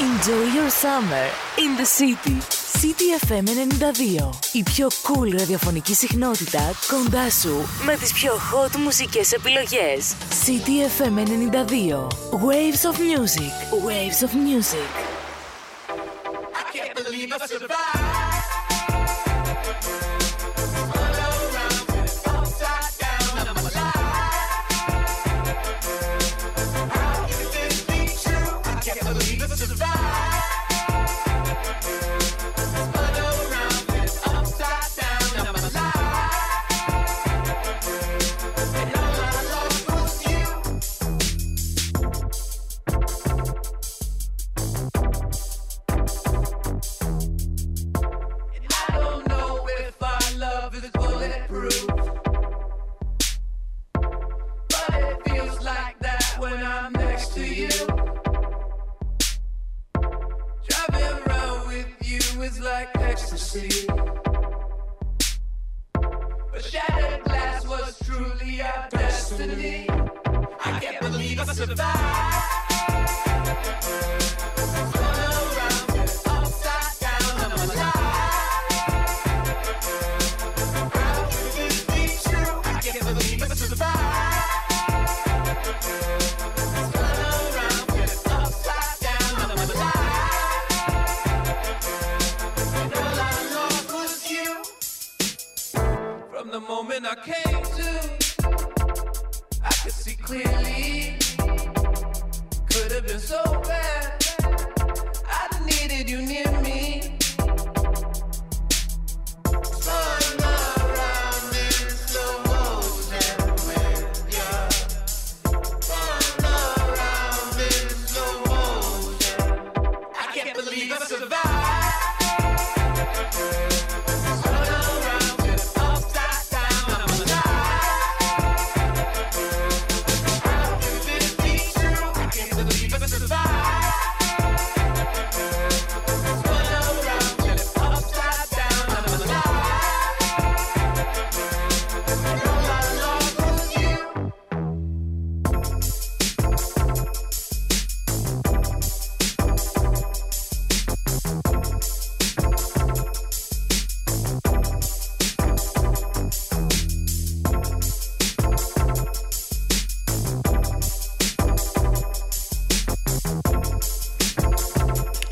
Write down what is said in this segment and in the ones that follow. Enjoy your summer in the city. City FM 92. Η πιο cool ραδιοφωνική συχνότητα κοντά σου με τις πιο hot μουσικές επιλογές. City FM 92. Waves of music. Waves of music. I can't believe I survived.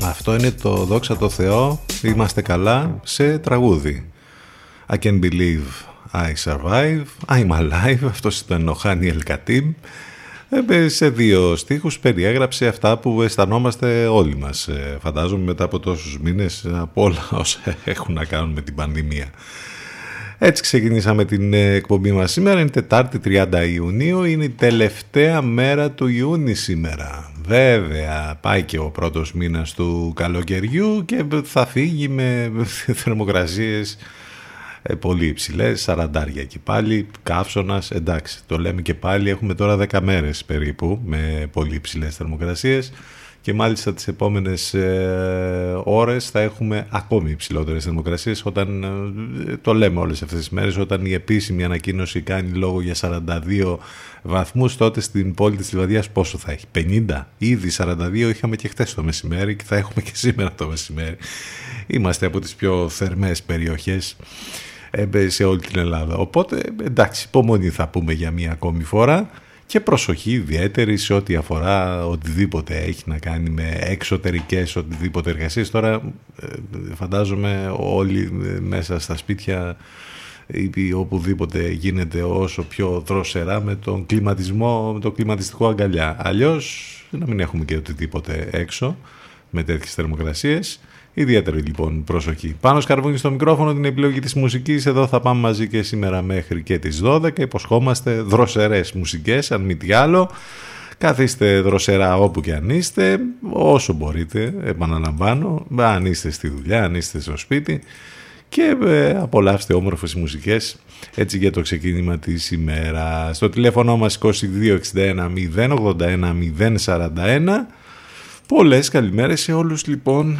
Αυτό είναι το δόξα τω Θεώ, είμαστε καλά σε τραγούδι. I can believe I survive, I'm alive. Αυτός ήταν ο Χάνι Ελκατήμ. Σε δύο στίχους περιέγραψε αυτά που αισθανόμαστε όλοι μας. Φαντάζομαι μετά από τόσους μήνες, από όλα όσα έχουν να κάνουν με την πανδημία. Έτσι ξεκινήσαμε την εκπομπή μας σήμερα. Είναι Τετάρτη 30 Ιουνίου, είναι η τελευταία μέρα του Ιούνιου σήμερα. Βέβαια, πάει και ο πρώτος μήνας του καλοκαιριού και θα φύγει με θερμοκρασίες πολύ υψηλές, σαραντάρια και πάλι, καύσωνας, εντάξει, το λέμε και πάλι, έχουμε τώρα 10 μέρες περίπου με πολύ υψηλές θερμοκρασίες και μάλιστα τις επόμενες ώρες θα έχουμε ακόμη υψηλότερες θερμοκρασίες, όταν το λέμε όλες αυτές τις μέρες, όταν η επίσημη ανακοίνωση κάνει λόγο για 42 βαθμούς, τότε στην πόλη της Λιβαδίας πόσο θα έχει, 50? Ήδη 42 είχαμε και χτες το μεσημέρι και θα έχουμε και σήμερα το μεσημέρι. Είμαστε από τις πιο θερμές περιοχές σε όλη την Ελλάδα. Οπότε εντάξει, υπομονή θα πούμε για μία ακόμη φορά. Και προσοχή ιδιαίτερη σε ό,τι αφορά οτιδήποτε έχει να κάνει με εξωτερικές οτιδήποτε εργασίες. Τώρα φαντάζομαι όλοι μέσα στα σπίτια ή οπουδήποτε γίνεται όσο πιο δροσερά με τον κλιματισμό, με το κλιματιστικό αγκαλιά. Αλλιώς να μην έχουμε και οτιδήποτε έξω με τέτοιες θερμοκρασίες. Ιδιαίτερη λοιπόν προσοχή. Πάνος Καρβούνης στο μικρόφωνο, την επιλογή της μουσικής. Εδώ θα πάμε μαζί και σήμερα μέχρι και τις 12. Υποσχόμαστε δροσερές μουσικές, αν μη τι άλλο. Καθίστε δροσερά όπου και αν είστε, όσο μπορείτε, επαναλαμβάνω. Αν είστε στη δουλειά, αν είστε στο σπίτι. Και απολαύστε όμορφες μουσικές, έτσι για το ξεκίνημα της ημέρα. Στο τηλέφωνο μας 2261 081 041. Πολλές καλημέρες σε όλους λοιπόν.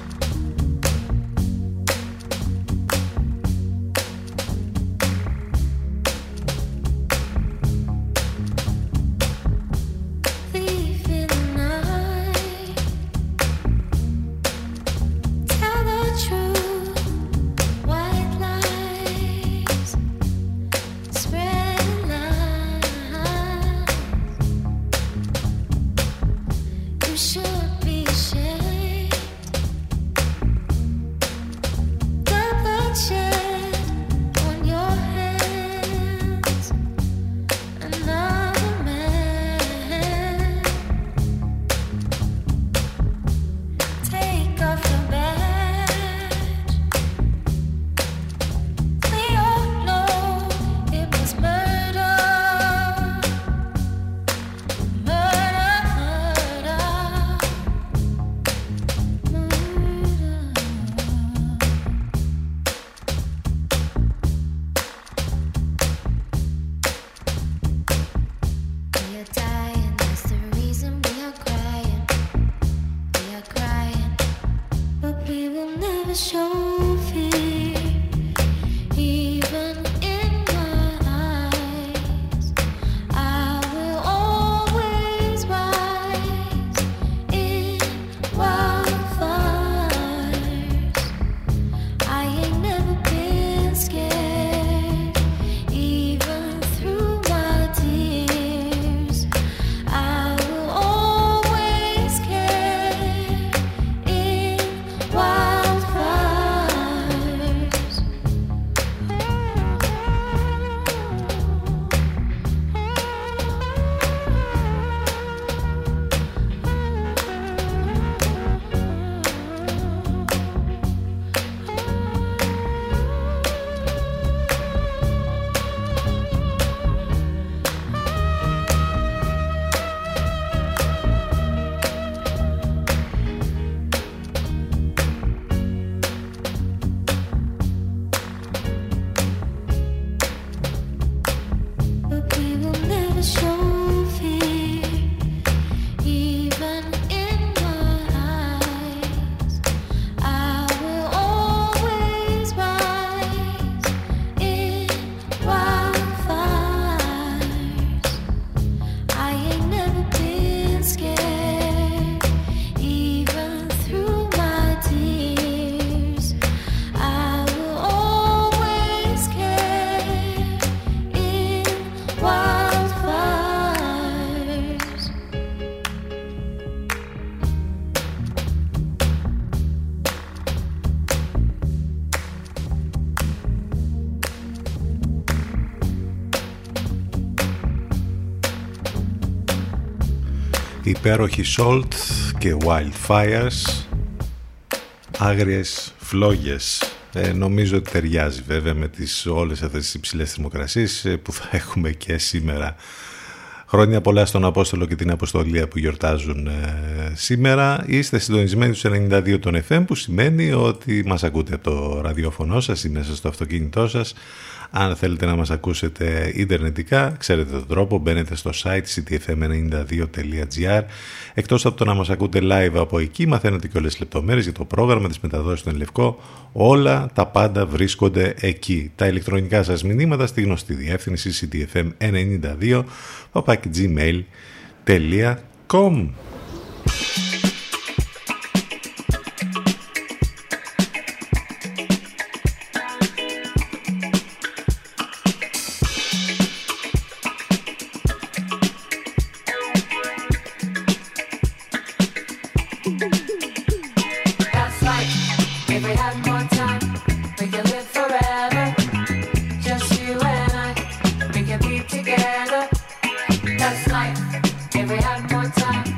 υπέροχοι Salt και Wildfires, άγριες φλόγες. Νομίζω ότι ταιριάζει βέβαια με τις όλες αυτές τις υψηλές θερμοκρασίες που θα έχουμε και σήμερα. Χρόνια πολλά στον Απόστολο και την Αποστολία που γιορτάζουν σήμερα. Είστε συντονισμένοι στους 92 των FM, που σημαίνει ότι μας ακούτε από το ραδιόφωνο σας ή μέσα στο αυτοκίνητό σας. Αν θέλετε να μας ακούσετε ιντερνετικά, ξέρετε τον τρόπο, μπαίνετε στο site cityfm92.gr. Εκτός από το να μας ακούτε live από εκεί, μαθαίνετε και όλες τις λεπτομέρειες για το πρόγραμμα, τις μεταδόσεις στον Λευκό. Όλα τα πάντα βρίσκονται εκεί. Τα ηλεκτρονικά σας μηνύματα στη γνωστή διεύθυνση cityfm92@gmail.com. If we had more time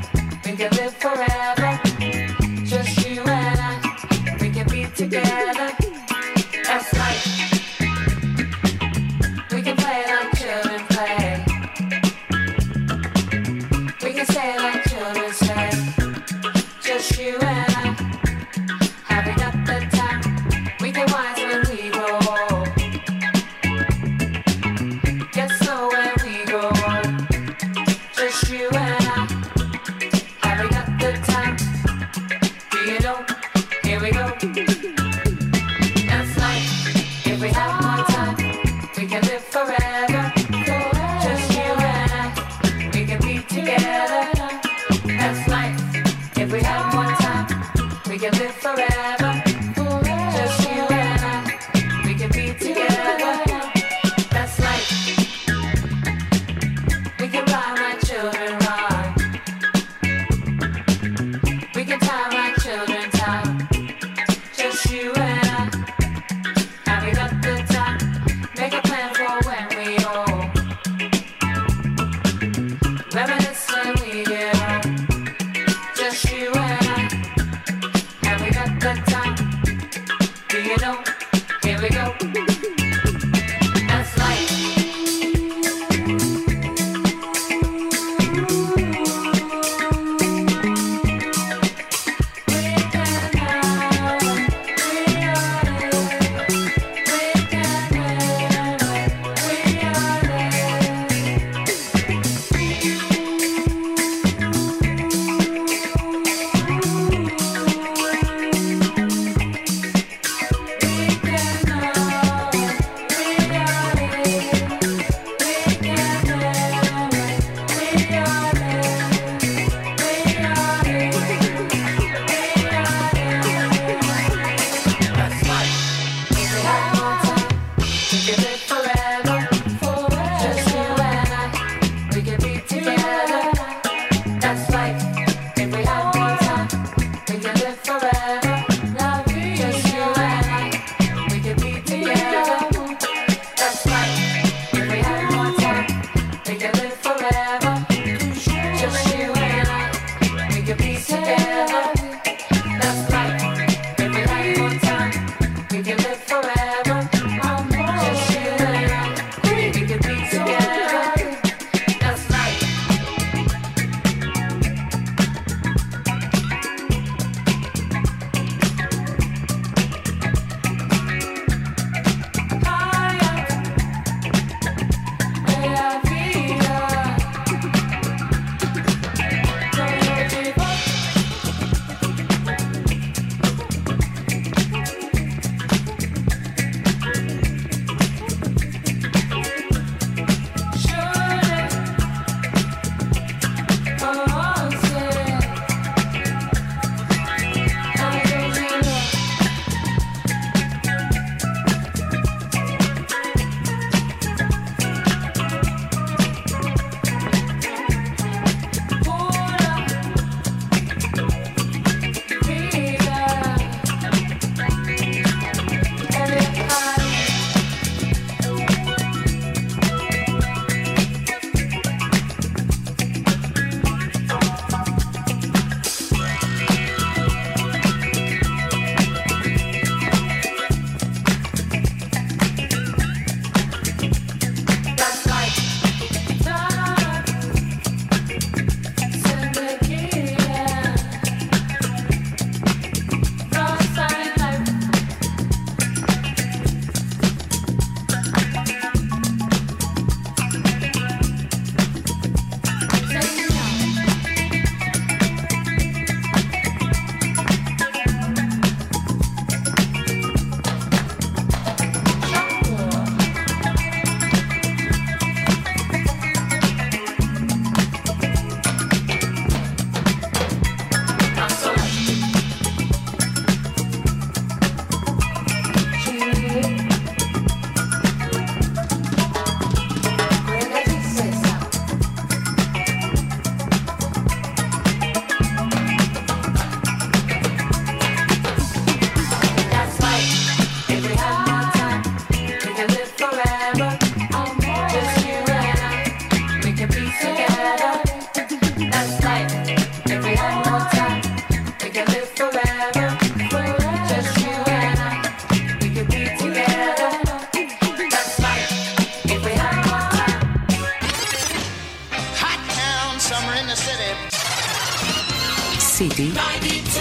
City 92.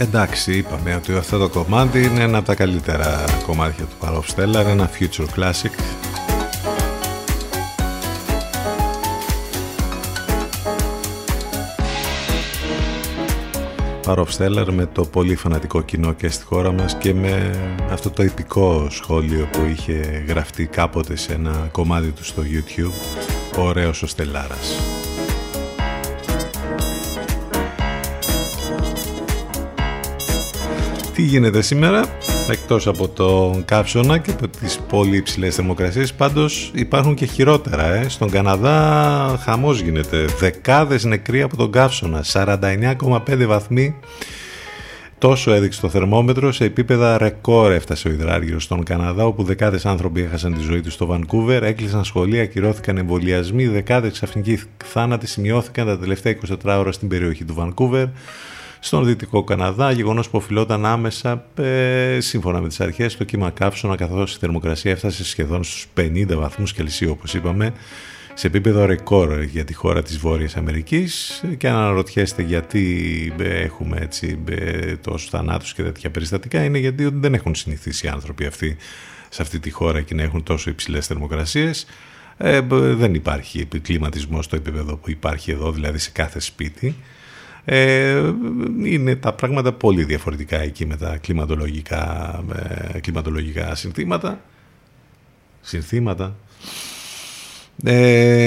εντάξει, είπαμε ότι αυτό το κομμάτι είναι ένα από τα καλύτερα κομμάτια του Parov Stelar, ένα future classic. Parov Stelar με το πολύ φανατικό κοινό και στη χώρα μας και με αυτό το επικό σχόλιο που είχε γραφτεί κάποτε σε ένα κομμάτι του στο YouTube, ωραίος ο Στελάρας. Τι γίνεται σήμερα, εκτός από τον κάψωνα και από τις πολύ υψηλές θερμοκρασίες, πάντως υπάρχουν και χειρότερα. Στον Καναδά χαμός γίνεται. Δεκάδες νεκροί από τον κάψωνα, 49,5 βαθμοί. Τόσο έδειξε το θερμόμετρο, σε επίπεδα ρεκόρ έφτασε ο υδράργυρος στον Καναδά, όπου δεκάδες άνθρωποι έχασαν τη ζωή τους στο Βανκούβερ, έκλεισαν σχολεία, ακυρώθηκαν εμβολιασμοί, δεκάδες ξαφνικοί θάνατοι σημειώθηκαν τα τελευταία 24 ώρα στην περιοχή του Βανκούβερ, στον Δυτικό Καναδά, γεγονός που οφειλόταν άμεσα, σύμφωνα με τις αρχές, το κύμα καύσωνα, καθώς η θερμοκρασία έφτασε σχεδόν στους 50 βαθμούς Κελσίου, όπως είπαμε, σε επίπεδο ρεκόρ για τη χώρα της Βόρειας Αμερικής. Και αν αναρωτιέστε γιατί έχουμε έτσι τόσους θανάτους και τέτοια περιστατικά, είναι γιατί δεν έχουν συνηθίσει οι άνθρωποι αυτοί σε αυτή τη χώρα και να έχουν τόσο υψηλές θερμοκρασίες. Δεν υπάρχει κλιματισμός στο επίπεδο που υπάρχει εδώ, δηλαδή σε κάθε σπίτι. Είναι τα πράγματα πολύ διαφορετικά εκεί με τα κλιματολογικά συνθήματα.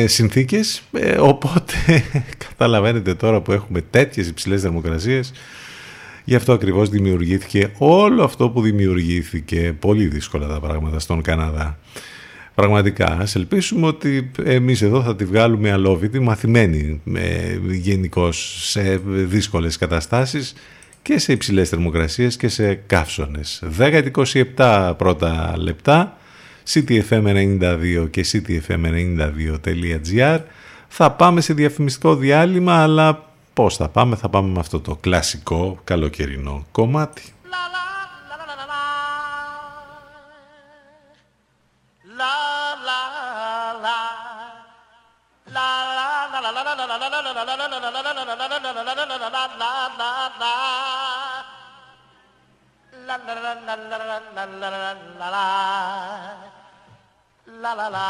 Συνθήκες, οπότε καταλαβαίνετε τώρα που έχουμε τέτοιες υψηλές θερμοκρασίες, γι' αυτό ακριβώς δημιουργήθηκε όλο αυτό που δημιουργήθηκε. Πολύ δύσκολα τα πράγματα στον Καναδά. Πραγματικά, ας ελπίσουμε ότι εμείς εδώ θα τη βγάλουμε αλόβητη, μαθημένοι γενικώς σε δύσκολες καταστάσεις και σε υψηλές θερμοκρασίες και σε καύσονες. 10:27 πρώτα λεπτά. cityfm92 και cityfm92.gr. Θα πάμε σε διαφημιστικό διάλειμμα, αλλά πώς θα πάμε? Θα πάμε με αυτό το κλασικό καλοκαιρινό κομμάτι. La la la la la la la la la la. La la la.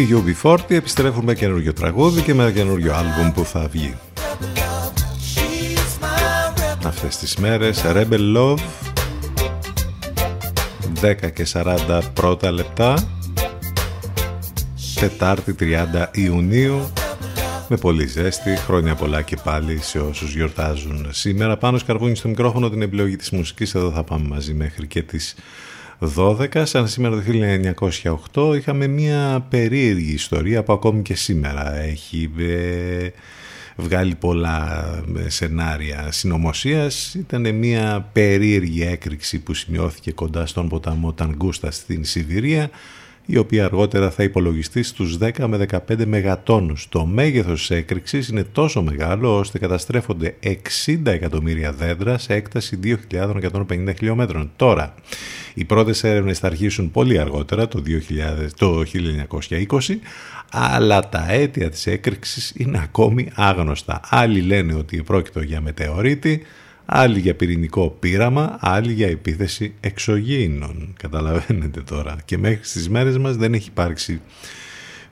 Οι UB40 επιστρέφουν με καινούργιο τραγούδι και με ένα καινούργιο άλμπουμ που θα βγει αυτές τις μέρες. Rebel Love, 10 και 40 πρώτα λεπτά, Τετάρτη 30 Ιουνίου, με πολύ ζέστη. Χρόνια πολλά και πάλι σε όσους γιορτάζουν σήμερα. Πάνος Καρβούνης στο μικρόφωνο, την επιλογή της μουσικής. Εδώ θα πάμε μαζί μέχρι και τις 12. Σαν σήμερα το 1908 είχαμε μια περίεργη ιστορία που ακόμη και σήμερα έχει βγάλει πολλά σενάρια συνωμοσίας. Ήταν μια περίεργη έκρηξη που σημειώθηκε κοντά στον ποταμό Τανγκούστα στην Σιβηρία, η οποία αργότερα θα υπολογιστεί στους 10 με 15 μεγατόνους. Το μέγεθος της έκρηξης είναι τόσο μεγάλο ώστε καταστρέφονται 60 εκατομμύρια δέντρα σε έκταση 2.150 χιλιόμετρων. Τώρα, οι πρώτες έρευνες θα αρχίσουν πολύ αργότερα, το 1920, αλλά τα αίτια της έκρηξης είναι ακόμη άγνωστα. Άλλοι λένε ότι πρόκειται για μετεωρίτη, άλλοι για πυρηνικό πείραμα, άλλοι για επίθεση εξωγήινων. Καταλαβαίνετε τώρα. Και μέχρι στις μέρες μας δεν έχει υπάρξει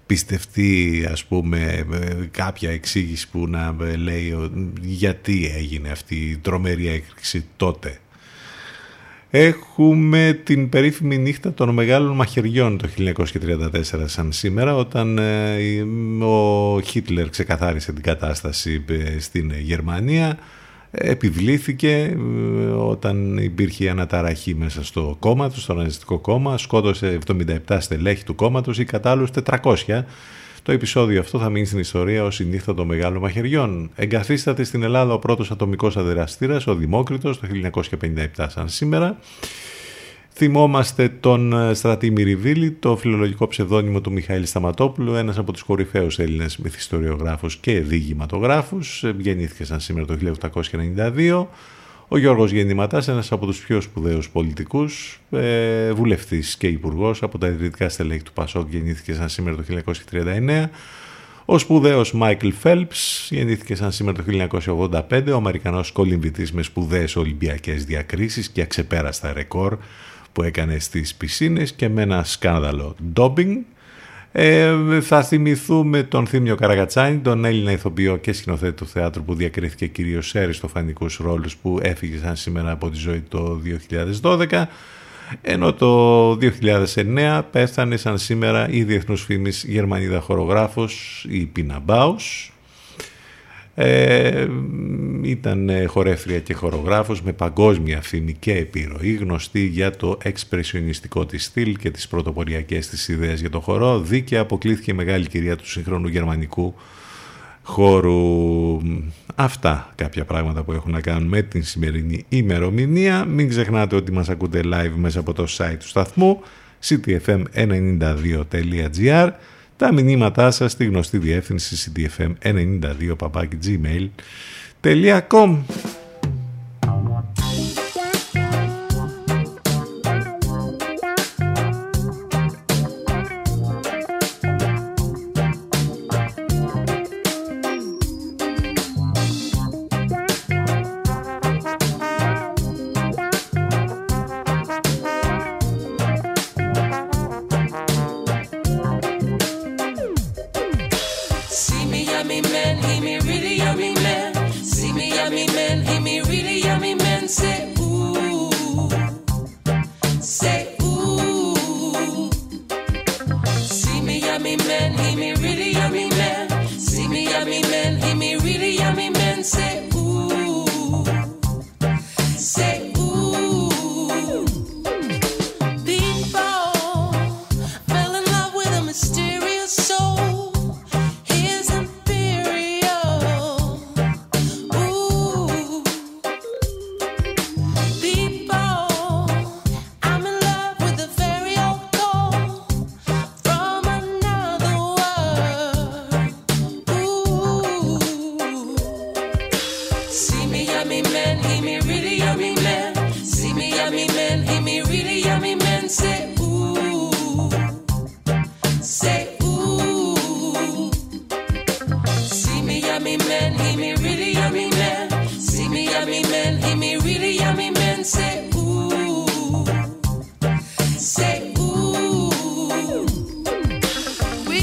πιστευτή, ας πούμε, κάποια εξήγηση που να λέει γιατί έγινε αυτή η τρομερή έκρηξη τότε. Έχουμε την περίφημη νύχτα των μεγάλων μαχαιριών το 1934 σαν σήμερα, όταν ο Χίτλερ ξεκαθάρισε την κατάσταση στην Γερμανία. Επιβλήθηκε όταν υπήρχε αναταραχή μέσα στο κόμμα του, στο ναζιστικό κόμμα, σκότωσε 77 στελέχη του κόμματος ή κατάλληλους 400. Το επεισόδιο αυτό θα μείνει στην ιστορία ως η νύχτα των μεγάλων μαχαιριών. Εγκαθίσταται στην Ελλάδα ο πρώτος ατομικός αντιδραστήρας, ο Δημόκριτος, το 1957 σαν σήμερα. Θυμόμαστε τον Στρατή Μυριβίλη, το φιλολογικό ψευδόνυμο του Μιχαήλ Σταματόπουλου, ένας από τους κορυφαίους Έλληνες μυθιστοριογράφους και διηγηματογράφους. Γεννήθηκε σαν σήμερα το 1892. Ο Γιώργος Γεννηματάς, ένας από τους πιο σπουδαίους πολιτικούς, βουλευτής και υπουργός, από τα ιδρυτικά στελέχη του Πασόκ, γεννήθηκε σαν σήμερα το 1939. Ο σπουδαίος Μάικλ Φέλπς γεννήθηκε σαν σήμερα το 1985, ο Αμερικανός κολυμβητής με σπουδαίες Ολυμπιακές διακρίσεις και αξεπέραστα ρεκόρ που έκανε στις πισίνες και με ένα σκάνδαλο ντόμπινγκ. Θα θυμηθούμε τον Θήμιο Καρακατσάνη, τον Έλληνα ηθοποιό και σκηνοθέτη του θεάτρου που διακρίθηκε κυρίως σε αριστοφανικούς ρόλους, που έφυγε σαν σήμερα από τη ζωή το 2012. Ενώ το 2009 πέθανε σαν σήμερα η διεθνούς φήμης Γερμανίδα χορογράφος, η Πίνα Μπάους. Ήταν χορεύτρια και χορογράφος με παγκόσμια φήμη και επιρροή, γνωστή για το εξπρεσιονιστικό της στυλ και τις πρωτοποριακές της ιδέες για το χορό. Δίκαια αποκλήθηκε η μεγάλη κυρία του σύγχρονου γερμανικού χώρου. Αυτά κάποια πράγματα που έχουν να κάνουν με την σημερινή ημερομηνία. Μην ξεχνάτε ότι μας ακούτε live μέσα από το site του σταθμού cityfm92.gr. Τα μηνύματά σας στη γνωστή διεύθυνση cityfm92@gmail.com. Say ooh, say ooh. We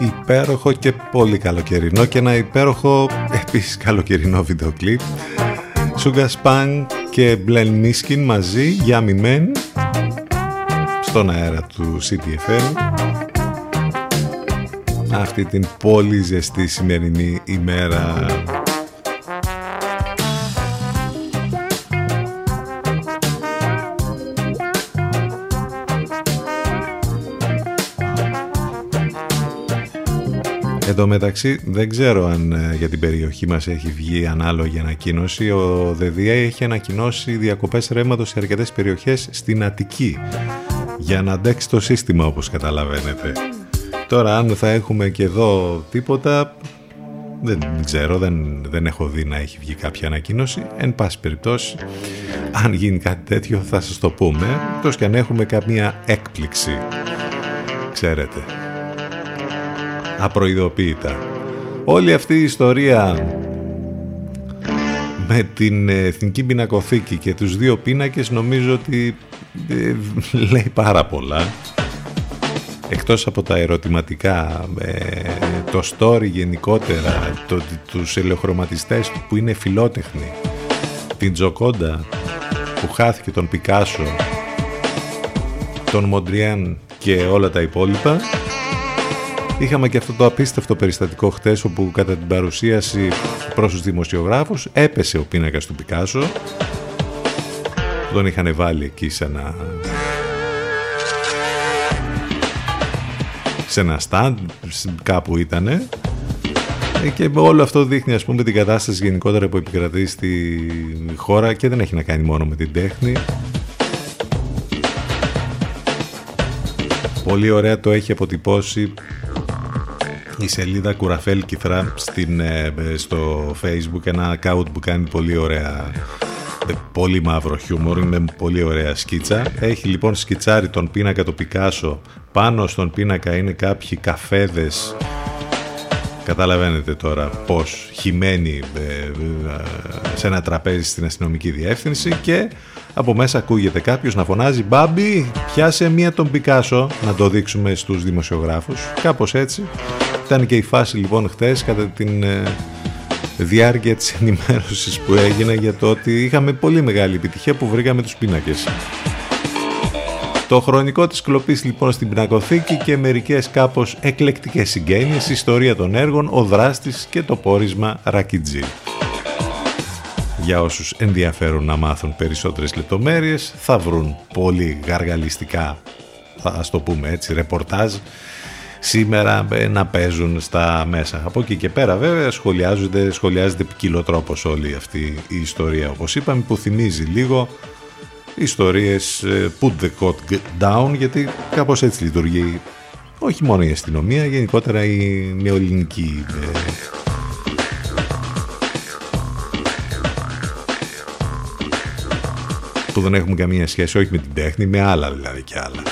Υπέροχο και πολύ καλοκαιρινό και ένα υπέροχο επίσης καλοκαιρινό βίντεο κλιπ. Sugar Spang και Μπλεν Μίσκιν μαζί, Yummy Men, στον αέρα του CTFM. Αυτή την πολύ ζεστή σημερινή ημέρα. Εν τω μεταξύ δεν ξέρω αν για την περιοχή μας έχει βγει ανάλογη ανακοίνωση. Ο ΔΔΕ έχει ανακοινώσει διακοπές ρεύματος σε αρκετές περιοχές στην Αττική για να αντέξει το σύστημα, όπως καταλαβαίνετε. Τώρα αν θα έχουμε και εδώ τίποτα δεν ξέρω, δεν έχω δει να έχει βγει κάποια ανακοίνωση. Εν πάση περιπτώσει, αν γίνει κάτι τέτοιο θα σας το πούμε, τόσο και αν έχουμε καμία έκπληξη, ξέρετε, απροειδοποίητα. Όλη αυτή η ιστορία με την Εθνική Πινακοθήκη και τους δύο πίνακες νομίζω ότι λέει πάρα πολλά. Εκτός από τα ερωτηματικά, το story γενικότερα, τους ελαιοχρωματιστές του που είναι φιλότεχνοι, την Τζοκόντα που χάθηκε, τον Πικάσο, τον Μοντριάν και όλα τα υπόλοιπα. Είχαμε και αυτό το απίστευτο περιστατικό χτες, όπου κατά την παρουσίαση προς τους δημοσιογράφους έπεσε ο πίνακας του Πικάσο. Τον είχαν βάλει εκεί σε ένα στάντ, κάπου ήτανε. Και όλο αυτό δείχνει, ας πούμε, την κατάσταση γενικότερα που επικρατεί στη χώρα και δεν έχει να κάνει μόνο με την τέχνη. Πολύ ωραία το έχει αποτυπώσει η σελίδα Κουραφέλ Κιθρά στο Facebook, ένα account που κάνει πολύ ωραία, πολύ μαύρο χιούμορ, με πολύ ωραία σκίτσα. Έχει λοιπόν σκιτσάρει τον πίνακα του Πικάσο, πάνω στον πίνακα είναι κάποιοι καφέδες, καταλαβαίνετε τώρα πως, χυμένοι σε ένα τραπέζι στην αστυνομική διεύθυνση, και από μέσα ακούγεται κάποιος να φωνάζει «Μπάμπι, πιάσε μία τον Πικάσο να το δείξουμε στους δημοσιογράφους». Κάπως έτσι ήταν και η φάση λοιπόν χτες κατά την διάρκεια της ενημέρωσης που έγινε για το ότι είχαμε πολύ μεγάλη επιτυχία που βρήκαμε τους πίνακες. Το χρονικό της κλοπής λοιπόν στην Πινακοθήκη και μερικές κάπως εκλεκτικές συγγένειες, ιστορία των έργων, ο δράστης και το πόρισμα Ρακιτζή. Για όσους ενδιαφέρουν να μάθουν περισσότερες λεπτομέρειες θα βρουν πολύ γαργαλιστικά, ας το πούμε έτσι, ρεπορτάζ σήμερα να παίζουν στα μέσα. Από εκεί και πέρα βέβαια σχολιάζεται ποικιλοτρόπως όλη αυτή η ιστορία, όπως είπαμε, που θυμίζει λίγο ιστορίες put the coat down, γιατί κάπως έτσι λειτουργεί όχι μόνο η αστυνομία, γενικότερα η νεοελληνική που δεν έχουμε καμία σχέση, όχι με την τέχνη, με άλλα δηλαδή και άλλα.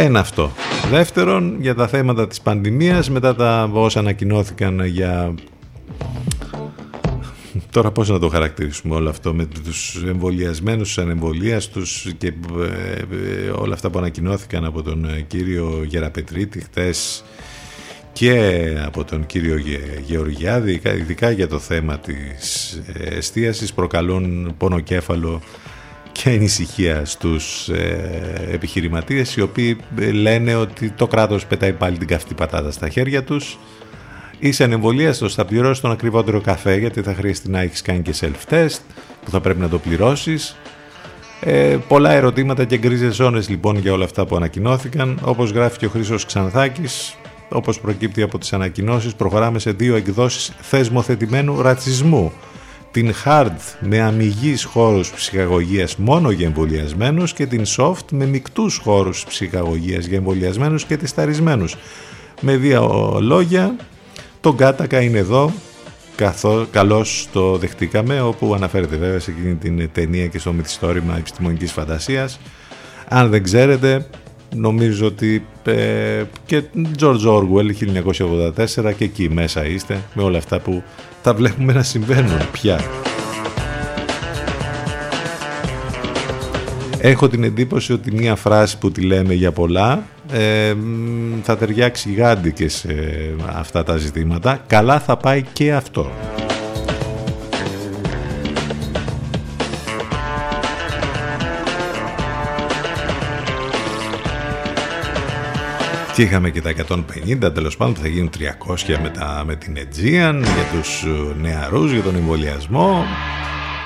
Ένα αυτό. Δεύτερον, για τα θέματα της πανδημίας, μετά τα όσα ανακοινώθηκαν για... Τώρα πώς να το χαρακτηρίσουμε όλο αυτό, με τους εμβολιασμένους, τους ανεμβολίαστους και όλα αυτά που ανακοινώθηκαν από τον κύριο Γεραπετρίτη χτες και από τον κύριο Γεωργιάδη, ειδικά για το θέμα της εστίασης, προκαλούν πονοκέφαλο και ανησυχία στους επιχειρηματίες, οι οποίοι λένε ότι το κράτος πετάει πάλι την καυτή πατάτα στα χέρια τους. Είσαι ανεμβολίαστος, θα πληρώσεις τον ακριβότερο καφέ, γιατί θα χρειαστεί να έχεις κάνει και self-test που θα πρέπει να το πληρώσεις. Πολλά ερωτήματα και γκρίζες ζώνες λοιπόν για όλα αυτά που ανακοινώθηκαν. Όπως γράφει και ο Χρήστος Ξανθάκης, όπως προκύπτει από τις ανακοινώσεις, προχωράμε σε δύο εκδόσεις θεσμοθετημένου ρατσισμού. Την hard με αμυγείς χώρους ψυχαγωγίας μόνο για εμβολιασμένους και την soft με μικτούς χώρους ψυχαγωγίας για εμβολιασμένους και τεσταρισμένους. Με δύο λόγια, τον κάτακα είναι εδώ καλώς το δεχτήκαμε, όπου αναφέρεται βέβαια σε εκείνη την ταινία και στο μυθιστόρημα επιστημονικής φαντασίας. Αν δεν ξέρετε, νομίζω ότι και George Orwell 1984 και εκεί μέσα είστε, με όλα αυτά που τα βλέπουμε να συμβαίνουν πια. Έχω την εντύπωση ότι μια φράση που τη λέμε για πολλά θα ταιριάξει γάντι και σε αυτά τα ζητήματα. Καλά θα πάει και αυτό. Και είχαμε και τα 150, τέλος πάντων, που θα γίνουν 300 με την Aegean, για τους νεαρούς, για τον εμβολιασμό.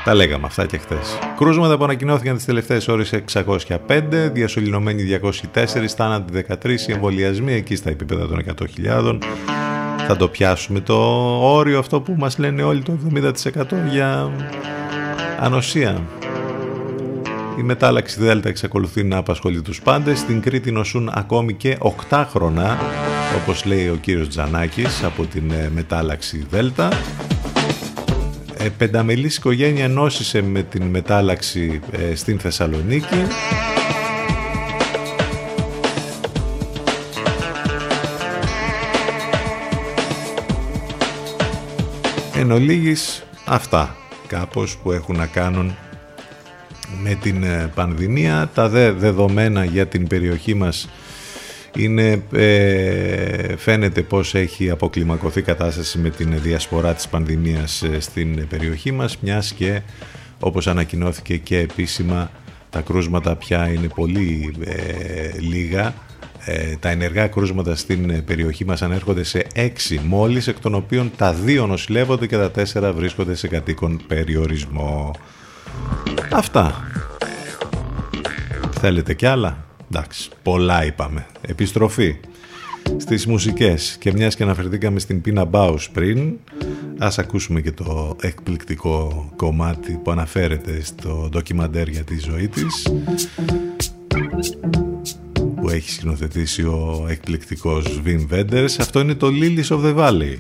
Τα λέγαμε αυτά και χθες. Κρούσματα που ανακοινώθηκαν τις τελευταίες ώρες 605, διασωληνωμένοι 204, θάνατοι 13, οι εμβολιασμοί εκεί στα επίπεδα των 100.000. Θα το πιάσουμε το όριο αυτό που μας λένε όλοι, το 70% για ανοσία. Η μετάλλαξη Δέλτα εξακολουθεί να απασχολεί τους πάντες. Στην Κρήτη νοσούν ακόμη και 8χρονα, όπως λέει ο κύριος Τζανάκης, από την μετάλλαξη Δέλτα. Πενταμελής οικογένεια νόσησε με την μετάλλαξη στην Θεσσαλονίκη. Εν ολίγης, αυτά κάπως που έχουν να κάνουν με την πανδημία. Τα δεδομένα για την περιοχή μας είναι, φαίνεται πως έχει αποκλιμακωθεί κατάσταση με την διασπορά της πανδημίας στην περιοχή μας, μιας και όπως ανακοινώθηκε και επίσημα τα κρούσματα πια είναι πολύ λίγα. Τα ενεργά κρούσματα στην περιοχή μας ανέρχονται σε 6 μόλις, εκ των οποίων τα 2 νοσηλεύονται και τα 4 βρίσκονται σε κατοίκον περιορισμό. Αυτά. Θέλετε κι άλλα? Εντάξει, πολλά είπαμε. Επιστροφή στις μουσικές. Και μιας και αναφερθήκαμε στην Πίνα Μπάους πριν, ας ακούσουμε και το εκπληκτικό κομμάτι που αναφέρεται στο ντοκιμαντέρ για τη ζωή της, που έχει σκηνοθετήσει ο εκπληκτικός Βιν Βέντερς. Αυτό είναι το Lilies of the Valley.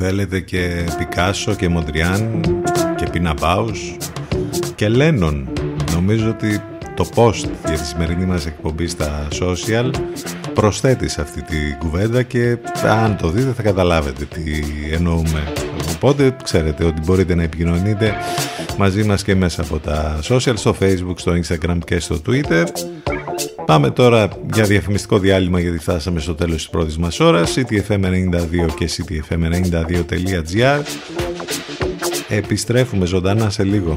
Θέλετε και Πικάσο και Μοντριάν και Πίνα Μπάους και Λένον. Νομίζω ότι το post για τη σημερινή μας εκπομπή στα social προσθέτει σε αυτή την κουβέντα και αν το δείτε θα καταλάβετε τι εννοούμε. Οπότε ξέρετε ότι μπορείτε να επικοινωνείτε μαζί μας και μέσα από τα social, στο Facebook, στο Instagram και στο Twitter. Πάμε τώρα για διαφημιστικό διάλειμμα γιατί φτάσαμε στο τέλος της πρώτης μας ώρας. cityfm92 και cityfm92.gr. Επιστρέφουμε ζωντανά σε λίγο.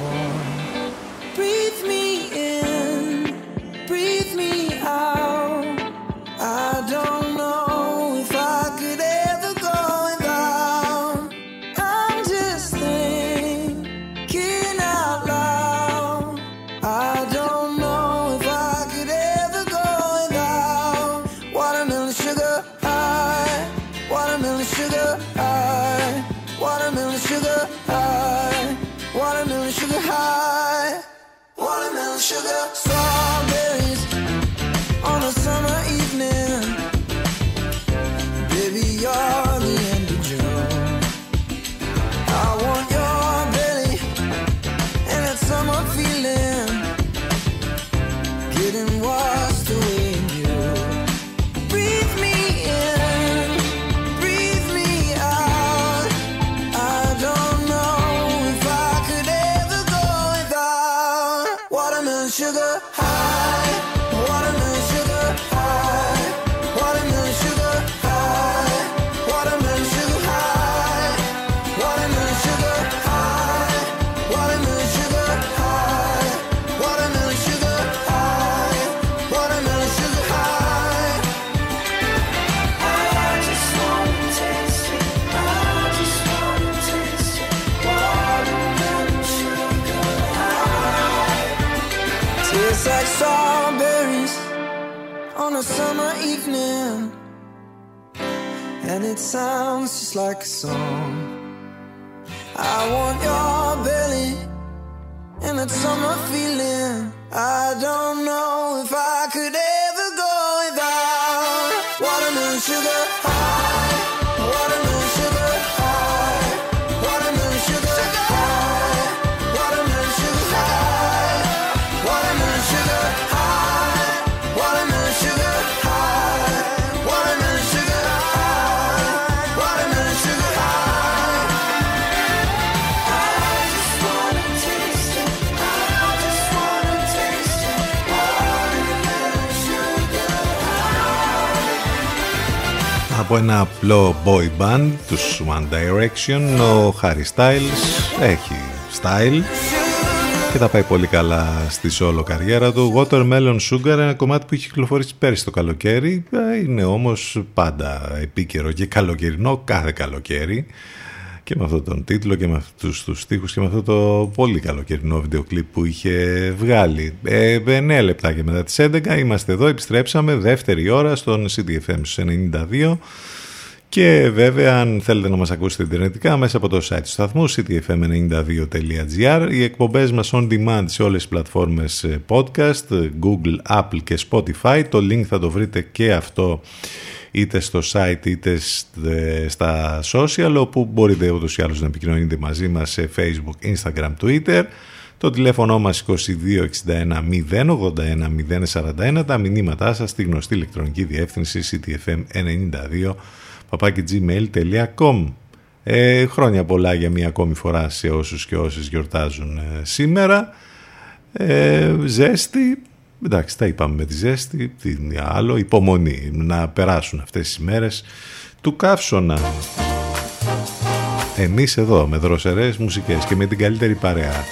warm. Breathe me in, breathe me out. I don't know. Sugar high. Tastes like strawberries on a summer evening, and it sounds just like a song. I want your belly and that summer feeling. I don't know if I could ever go without watermelon sugar high, watermelon sugar high, watermelon sugar high, watermelon sugar high, watermelon sugar high, watermelon sugar high, watermelon sugar high, watermelon sugar high. I just wanna taste it, I just wanna taste it, watermelon sugar high. Από ένα απλό boy band, τους One Direction, ο Harry Styles έχει style και τα πάει πολύ καλά στη solo καριέρα του. Watermelon Sugar, ένα κομμάτι που είχε κυκλοφορήσει πέρυσι το καλοκαίρι, είναι όμως πάντα επίκαιρο και καλοκαιρινό κάθε καλοκαίρι, και με αυτόν τον τίτλο και με αυτούς τους στίχους και με αυτό το πολύ καλοκαιρινό βίντεο κλιπ που είχε βγάλει. 9 λεπτά και μετά τις 11 είμαστε εδώ, επιστρέψαμε δεύτερη ώρα στον cityfm92. Και βέβαια, αν θέλετε να μας ακούσετε ιντερνετικά, μέσα από το site του σταθμού cityfm92.gr, οι εκπομπές μας on demand σε όλες τις πλατφόρμες podcast, Google, Apple και Spotify. Το link θα το βρείτε και αυτό είτε στο site είτε στα social, όπου μπορείτε ούτως ή άλλως να επικοινωνείτε μαζί μας σε Facebook, Instagram, Twitter. Το τηλέφωνο μας 2261 081 041. Τα μηνύματά σας στη γνωστή ηλεκτρονική διεύθυνση cityfm92 @gmail.com. Χρόνια πολλά για μία ακόμη φορά σε όσους και όσες γιορτάζουν σήμερα. Ζέστη, εντάξει, τα είπαμε με τη ζέστη, τι άλλο, υπομονή να περάσουν αυτές τις μέρες του καύσωνα. Εμείς εδώ με δροσερές μουσικές και με την καλύτερη παρέα.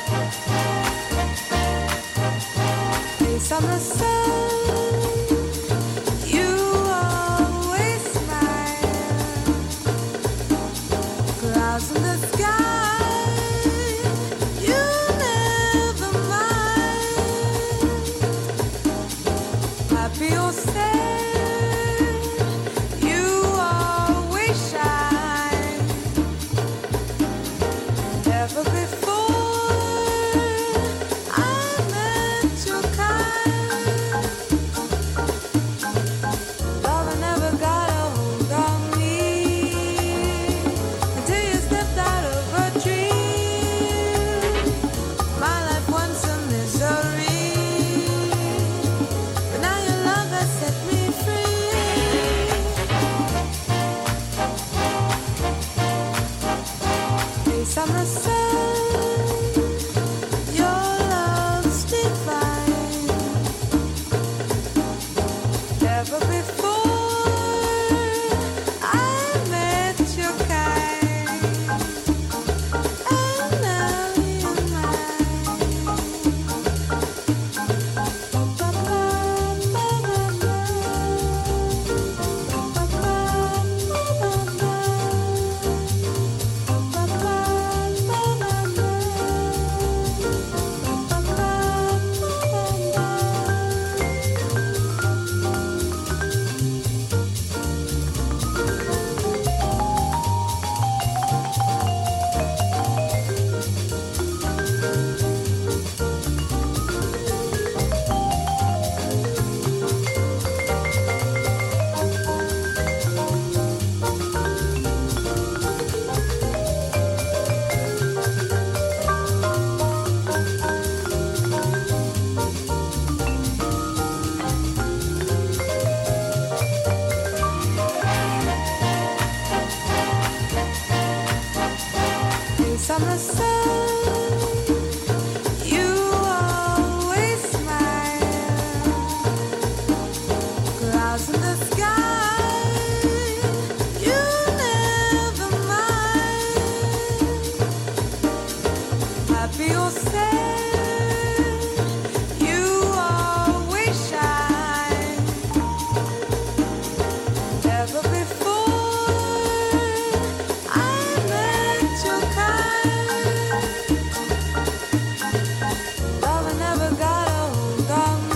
Love never got old on me.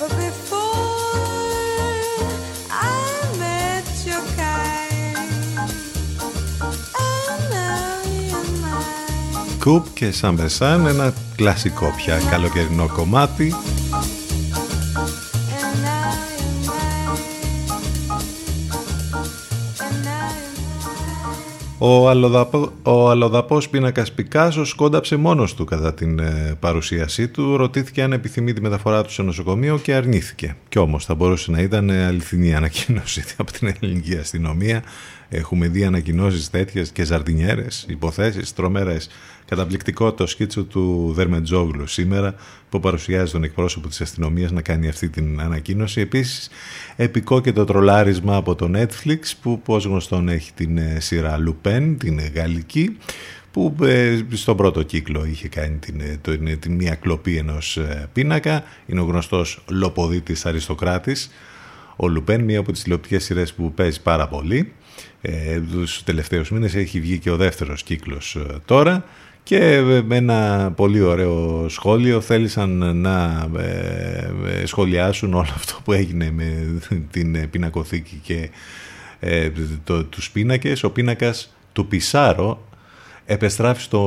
lover before I met your kind. I know you're mine. Κουπ και Summer Sun, ένα κλασικό πια καλοκαιρινό κομμάτι. Ο αλλοδαπός πίνακας Πικάσο σκόνταψε μόνος του κατά την παρουσίασή του. Ρωτήθηκε αν επιθυμεί τη μεταφορά του σε νοσοκομείο και αρνήθηκε. Κι όμως θα μπορούσε να ήταν αληθινή ανακοίνωση από την ελληνική αστυνομία. Έχουμε δει ανακοινώσεις τέτοιες και ζαρτινιέρες, υποθέσεις τρομερές. Καταπληκτικό το σκίτσο του Δερμεντζόγλου σήμερα που παρουσιάζει τον εκπρόσωπο της αστυνομίας να κάνει αυτή την ανακοίνωση. Επίσης, επικό και το τρολάρισμα από το Netflix που, ως γνωστόν, έχει την σειρά Λουπέν, την γαλλική, που στον πρώτο κύκλο είχε κάνει την μία κλοπή ενός πίνακα. Είναι ο γνωστός λοποδίτης αριστοκράτης. Ο Λουπέν, μία από τις τηλεοπτικές σειρές που παίζει πάρα πολύ. Τους τελευταίους μήνες έχει βγει και ο δεύτερος κύκλος τώρα. Και με ένα πολύ ωραίο σχόλιο θέλησαν να σχολιάσουν όλο αυτό που έγινε με την πινακοθήκη και τους πίνακες. Ο πίνακας του Πισάρο επεστράφει στο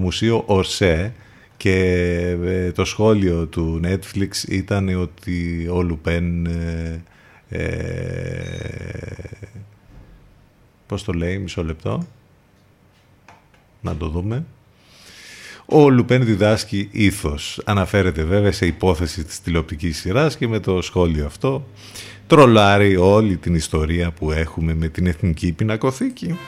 μουσείο Ορσέ και το σχόλιο του Netflix ήταν ότι ο Λουπέν... πώς το λέει, μισό λεπτό, να το δούμε. Ο Λουπέν διδάσκει ήθος. Αναφέρεται βέβαια σε υπόθεση της τηλεοπτικής σειράς και με το σχόλιο αυτό τρολάρει όλη την ιστορία που έχουμε με την Εθνική Πινακοθήκη.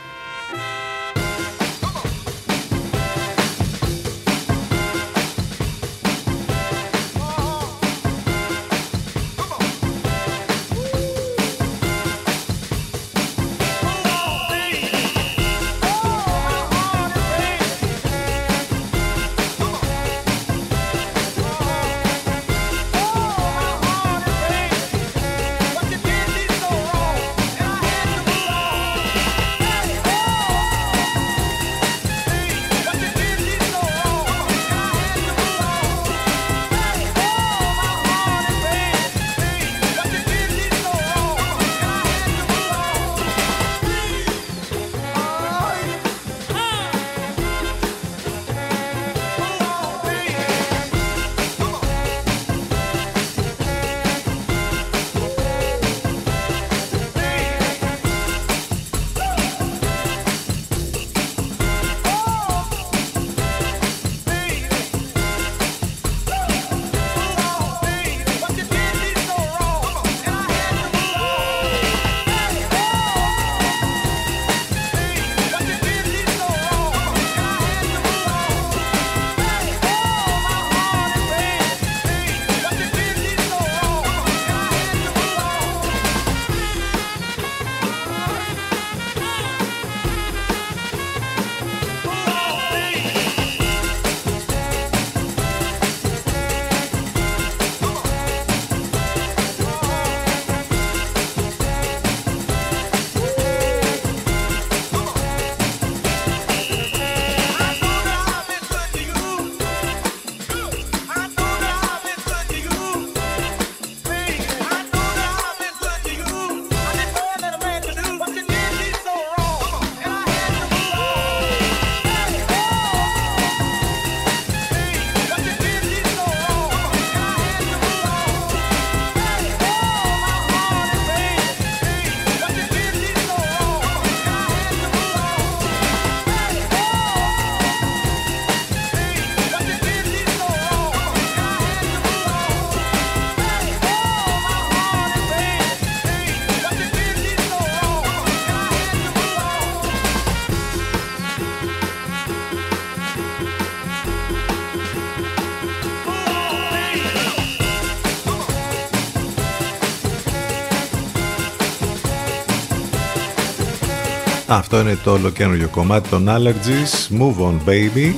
Αυτό είναι το ολοκαίνουργιο κομμάτι των Allergies, Move On Baby.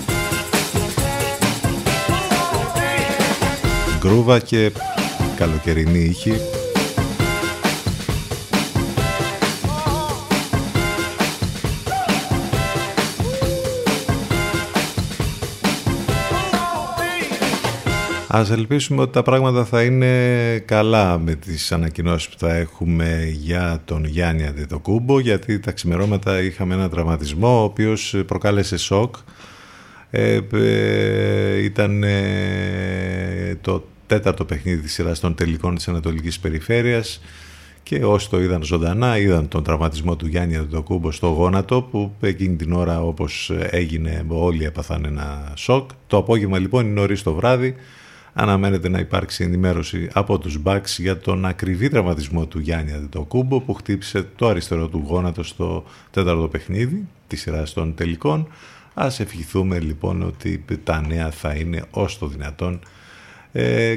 Γκρούβα και καλοκαιρινή ήχη. Ας ελπίσουμε ότι τα πράγματα θα είναι καλά με τις ανακοινώσεις που θα έχουμε για τον Γιάννη Αντετοκούνμπο, γιατί τα ξημερώματα είχαμε ένα τραυματισμό ο οποίος προκάλεσε σοκ. Ήταν το τέταρτο παιχνίδι της σειράς των τελικών της Ανατολικής Περιφέρειας και όσοι το είδαν ζωντανά είδαν τον τραυματισμό του Γιάννη Αντετοκούνμπο στο γόνατο, που εκείνη την ώρα, όπως έγινε, όλοι έπαθαν ένα σοκ. Το απόγευμα λοιπόν, νωρίς το βράδυ, αναμένεται να υπάρξει ενημέρωση από τους Bucks για τον ακριβή τραυματισμό του Γιάννη Αντετοκούνμπο, που χτύπησε το αριστερό του γόνατο στο τέταρτο παιχνίδι της σειράς των τελικών. Ας ευχηθούμε λοιπόν ότι τα νέα θα είναι ως το δυνατόν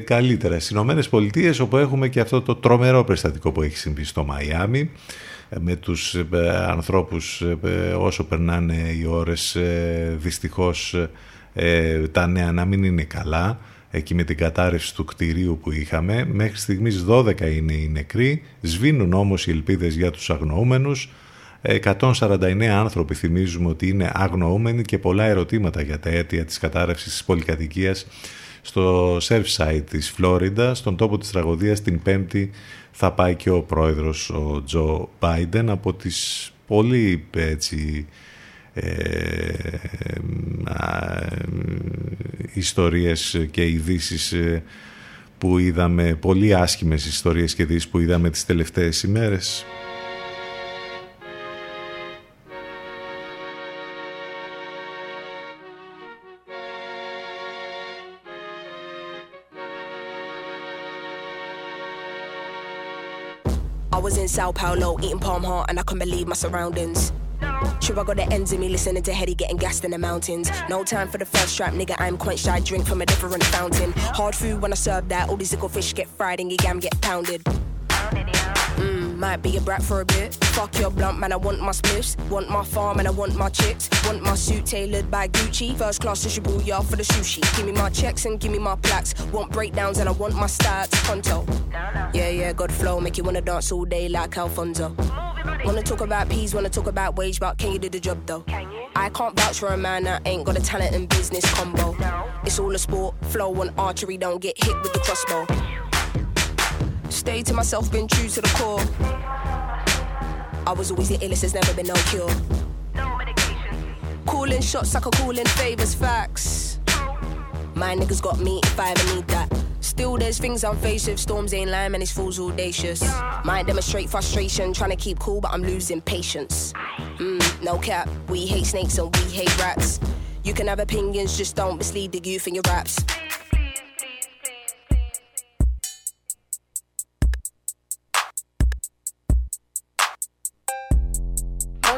καλύτερα. Στις Ηνωμένες Πολιτείες, όπου έχουμε και αυτό το τρομερό περιστατικό που έχει συμβεί στο Μαϊάμι, με τους ανθρώπους όσο περνάνε οι ώρες δυστυχώς τα νέα να μην είναι καλά. Εκεί με την κατάρρευση του κτηρίου που είχαμε, μέχρι στιγμής 12 είναι οι νεκροί, σβήνουν όμως οι ελπίδες για τους αγνοούμενους. 149 άνθρωποι θυμίζουμε ότι είναι αγνοούμενοι και πολλά ερωτήματα για τα αίτια της κατάρρευσης της πολυκατοικίας στο Surfside της Φλόριντα. Στον τόπο της τραγωδίας την Πέμπτη θα πάει και ο πρόεδρος ο Τζο Μπάιντεν, από τις πολύ έτσι ιστορίες και ειδήσεις που είδαμε, πολύ άσχημες ιστορίες και ειδήσεις που είδαμε τις τελευταίες ημέρες. I was in Sao Paulo eating palm heart and I couldn't believe my surroundings. Sure I got the ends in me listening to Heady getting gassed in the mountains. No time for the first strap, nigga, I'm quenched, I drink from a different fountain. Hard food when I serve that, all these little fish get fried and your gam get pounded. Might be a brat for a bit. Fuck your blunt, man, I want my spliffs. Want my farm and I want my chips. Want my suit tailored by Gucci. First class sociable, y'all for the sushi. Give me my checks and give me my plaques. Want breakdowns and I want my stats. Pronto. Yeah, yeah, good flow. Make you wanna dance all day like Alfonso. Wanna talk about peas, wanna talk about wage, but can you do the job though? Can you? I can't vouch for a man that ain't got a talent and business combo. No. It's all a sport. Flow and archery, don't get hit with the crossbow. Stay to myself, been true to the core. I was always the illest, there's never been no cure. No medication. Calling shots like a calling favors, facts. My niggas got me if I ever need that. Still there's things I'm faced with, storms ain't lying and it's fools audacious. Might demonstrate frustration, trying to keep cool but I'm losing patience. No cap, we hate snakes and we hate rats. You can have opinions, just don't mislead the youth in your raps.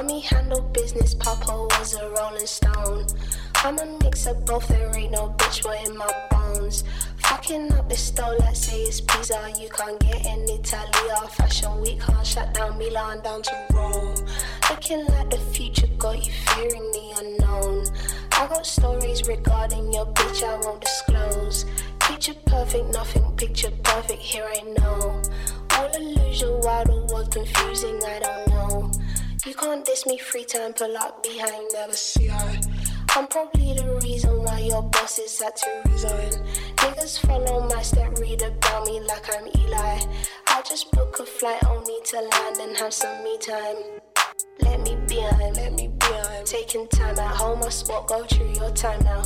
Mommy handled business, Papa was a Rolling Stone. I'm a mix of both, there ain't no bitch boy in my bones. Fucking up the store, like say it's pizza. You can't get in Italia, Fashion Week can't shut down Milan, down to Rome. Looking like the future got you fearing the unknown. I got stories regarding your bitch I won't disclose. Picture perfect, nothing picture perfect, here I know. All illusion, while the world's confusing, I don't know. You can't diss me free time, pull up behind, never see her. I'm probably the reason why your boss is had to resign. Niggas follow my step, read about me like I'm Eli. I just book a flight only to land and have some me time. Let me be, I'm, let me be, I'm taking time at home, I spot, go through your time now.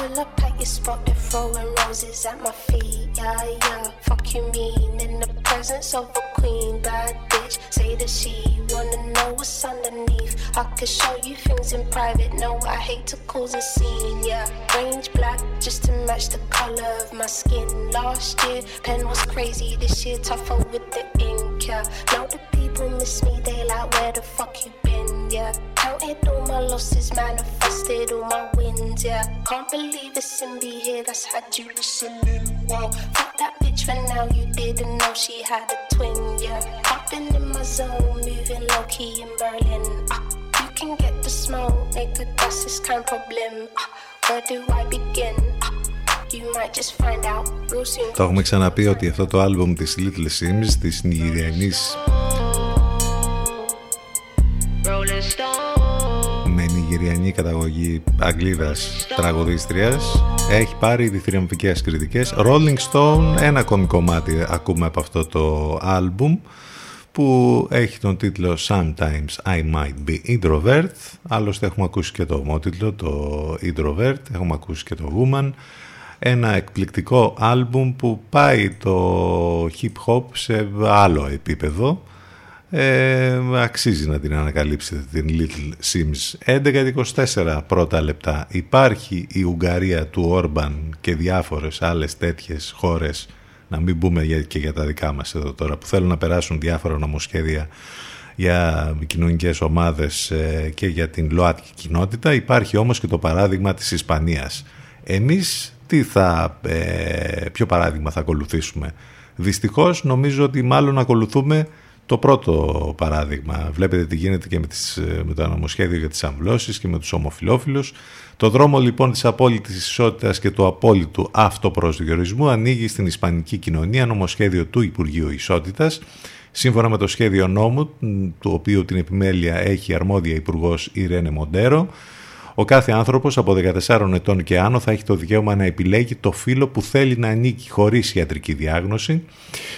Pull up at your spot, they're throwing roses at my feet, yeah, yeah. Fuck you mean, in the presence of a queen, bad bitch, say that she wanna know what's underneath. I could show you things in private, no, I hate to cause a scene, yeah. Range black, just to match the color of my skin. Last year, pen was crazy, this year tougher with the ink, yeah. Now the people miss me, they like, where the fuck you been, yeah. Counted all my losses, manifested all my wins, yeah. Can't believe it's in me here, that's had you listening. Wow, fuck that bitch for now, you didn't know she had a twin, yeah. I've been in my zone, moving low-key in Berlin. You can get the smoke, nigga, that's this kind of problem. Where do I begin? You might just find out real soon. Το έχουμε ξαναπεί ότι αυτό το άλμπουμ της Little Simz, της Νιγηριανής Νιγηριανή καταγωγή Αγγλίδας τραγουδίστριας. Έχει πάρει διθυραμβικές κριτικές. Rolling Stone, ένα ακόμη κομμάτι ακούμε από αυτό το άλμπουμ που έχει τον τίτλο Sometimes I Might Be Introvert. Άλλωστε έχουμε ακούσει και το ομότιτλο, το Introvert, έχουμε ακούσει και το Woman. Ένα εκπληκτικό άλμπουμ που πάει το hip-hop σε άλλο επίπεδο. Αξίζει να την ανακαλύψετε την Little Simz. 11:24 πρώτα λεπτά. Υπάρχει η Ουγγαρία του Όρμπαν και διάφορες άλλες τέτοιες χώρες, να μην πούμε και για τα δικά μας εδώ τώρα, που θέλουν να περάσουν διάφορα νομοσχέδια για κοινωνικές ομάδες και για την ΛΟΑΤΚΙ κοινότητα. Υπάρχει όμως και το παράδειγμα της Ισπανίας. Εμείς ποιο παράδειγμα θα ακολουθήσουμε? Δυστυχώς νομίζω ότι μάλλον ακολουθούμε το πρώτο παράδειγμα. Βλέπετε τι γίνεται και με το νομοσχέδιο για τις αμβλώσεις και με τους ομοφυλόφιλους. Το δρόμο λοιπόν της απόλυτης ισότητας και του απόλυτου αυτοπροσδιορισμού ανοίγει στην ισπανική κοινωνία νομοσχέδιο του Υπουργείου Ισότητας. Σύμφωνα με το σχέδιο νόμου, του οποίου την επιμέλεια έχει αρμόδια υπουργός Ιρένε Μοντέρο, ο κάθε άνθρωπος από 14 ετών και άνω θα έχει το δικαίωμα να επιλέγει το φύλο που θέλει να ανήκει χωρίς ιατρική διάγνωση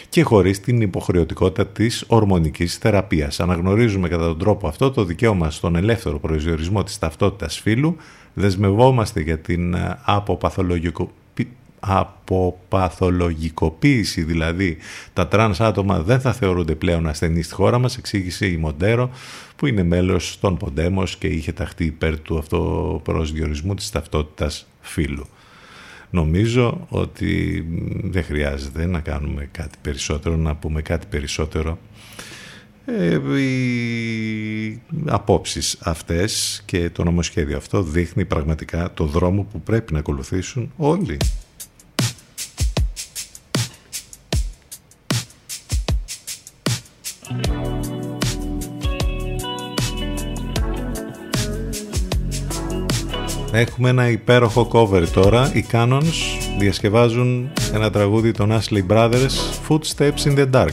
και χωρίς την υποχρεωτικότητα της ορμονικής θεραπείας. Αναγνωρίζουμε κατά τον τρόπο αυτό το δικαίωμα στον ελεύθερο προσδιορισμό της ταυτότητας φύλου. Δεσμευόμαστε για την αποπαθολογικοποίηση, δηλαδή τα τρανς άτομα δεν θα θεωρούνται πλέον ασθενείς στη χώρα μας, εξήγησε η Μοντέρο, που είναι μέλος των Ποντέμος και είχε ταχθεί υπέρ του αυτοπροσδιορισμού της ταυτότητας φύλου. Νομίζω ότι δεν χρειάζεται να κάνουμε κάτι περισσότερο, να πούμε κάτι περισσότερο. Οι απόψεις αυτές και το νομοσχέδιο αυτό δείχνει πραγματικά το δρόμο που πρέπει να ακολουθήσουν όλοι. Έχουμε ένα υπέροχο cover τώρα. Οι Canons διασκευάζουν ένα τραγούδι των Isley Brothers, Footsteps in the Dark.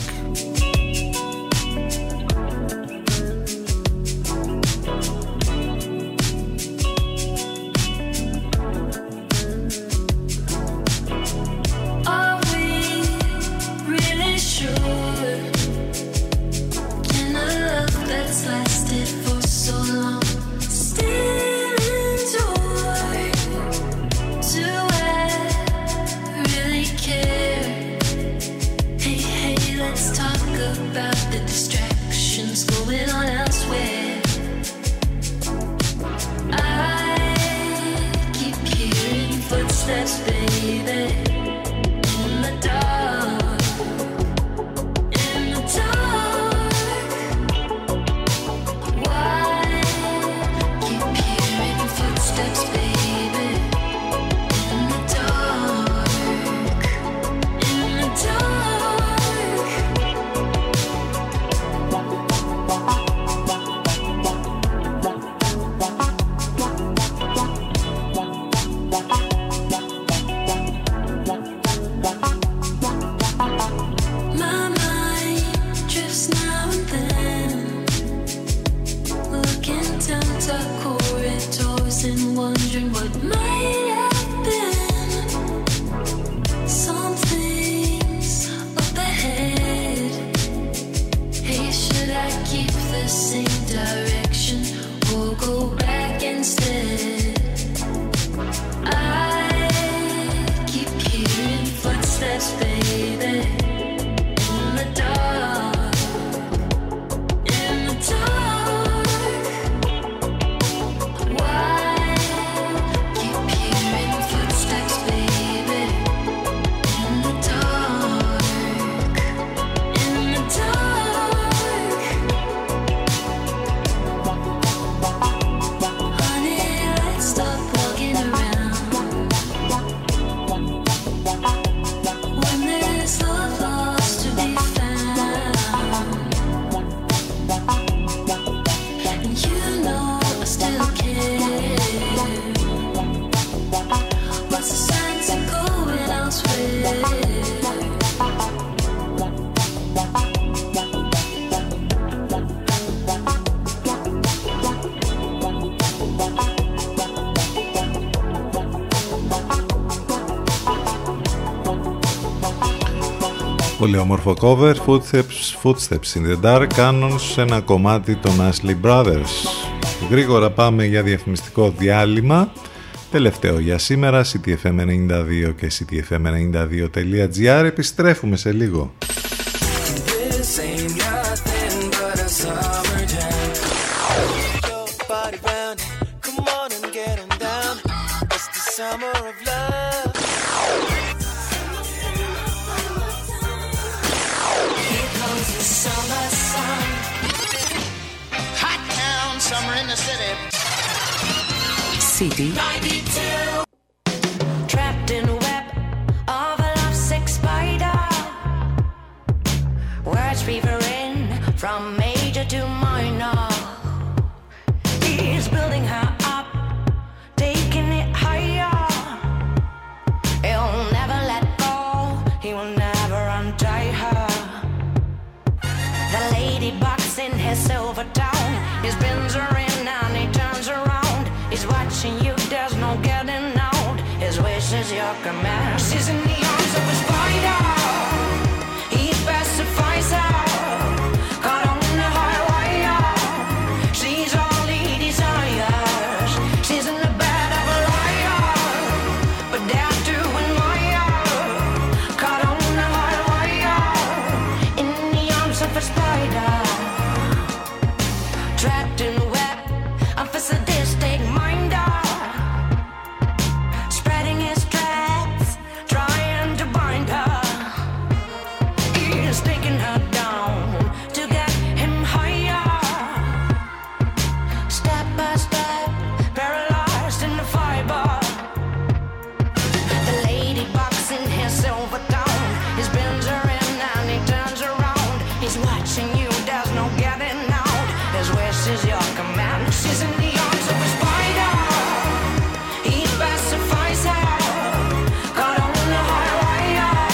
Πολύ όμορφο cover, Footsteps in the Dark, Canons, σε ένα κομμάτι των Isley Brothers. Γρήγορα πάμε για διαφημιστικό διάλειμμα. Τελευταίο για σήμερα, cityfm92 και cityfm92.gr. Επιστρέφουμε σε λίγο. City 92. Trapped in a web of a lovesick spider. Words weaving from major to minor. He's building her up, taking it higher. He'll never let go, he will never untie her. The ladybug's in his silver town. He spins her in and he turns around. He's watching you, there's no getting out. His wish is your command. She's in the arms of a spider. He pacifies her. Caught on the high wire. She's all he desires. She's in the bed of a liar, but dare to admire. Caught on the high wire. In the arms of a spider. Trapped in the web of a sadistic minder, spreading his traps, trying to bind her. He's taking her down to get him higher. Step by step, paralyzed in the fiber. The ladybug's in his silver town. He spins her in and he turns around. He's watching you, there's no getting out. His wish is your command. She's in the arms of a spider. He pacifies her. Caught on the high wire.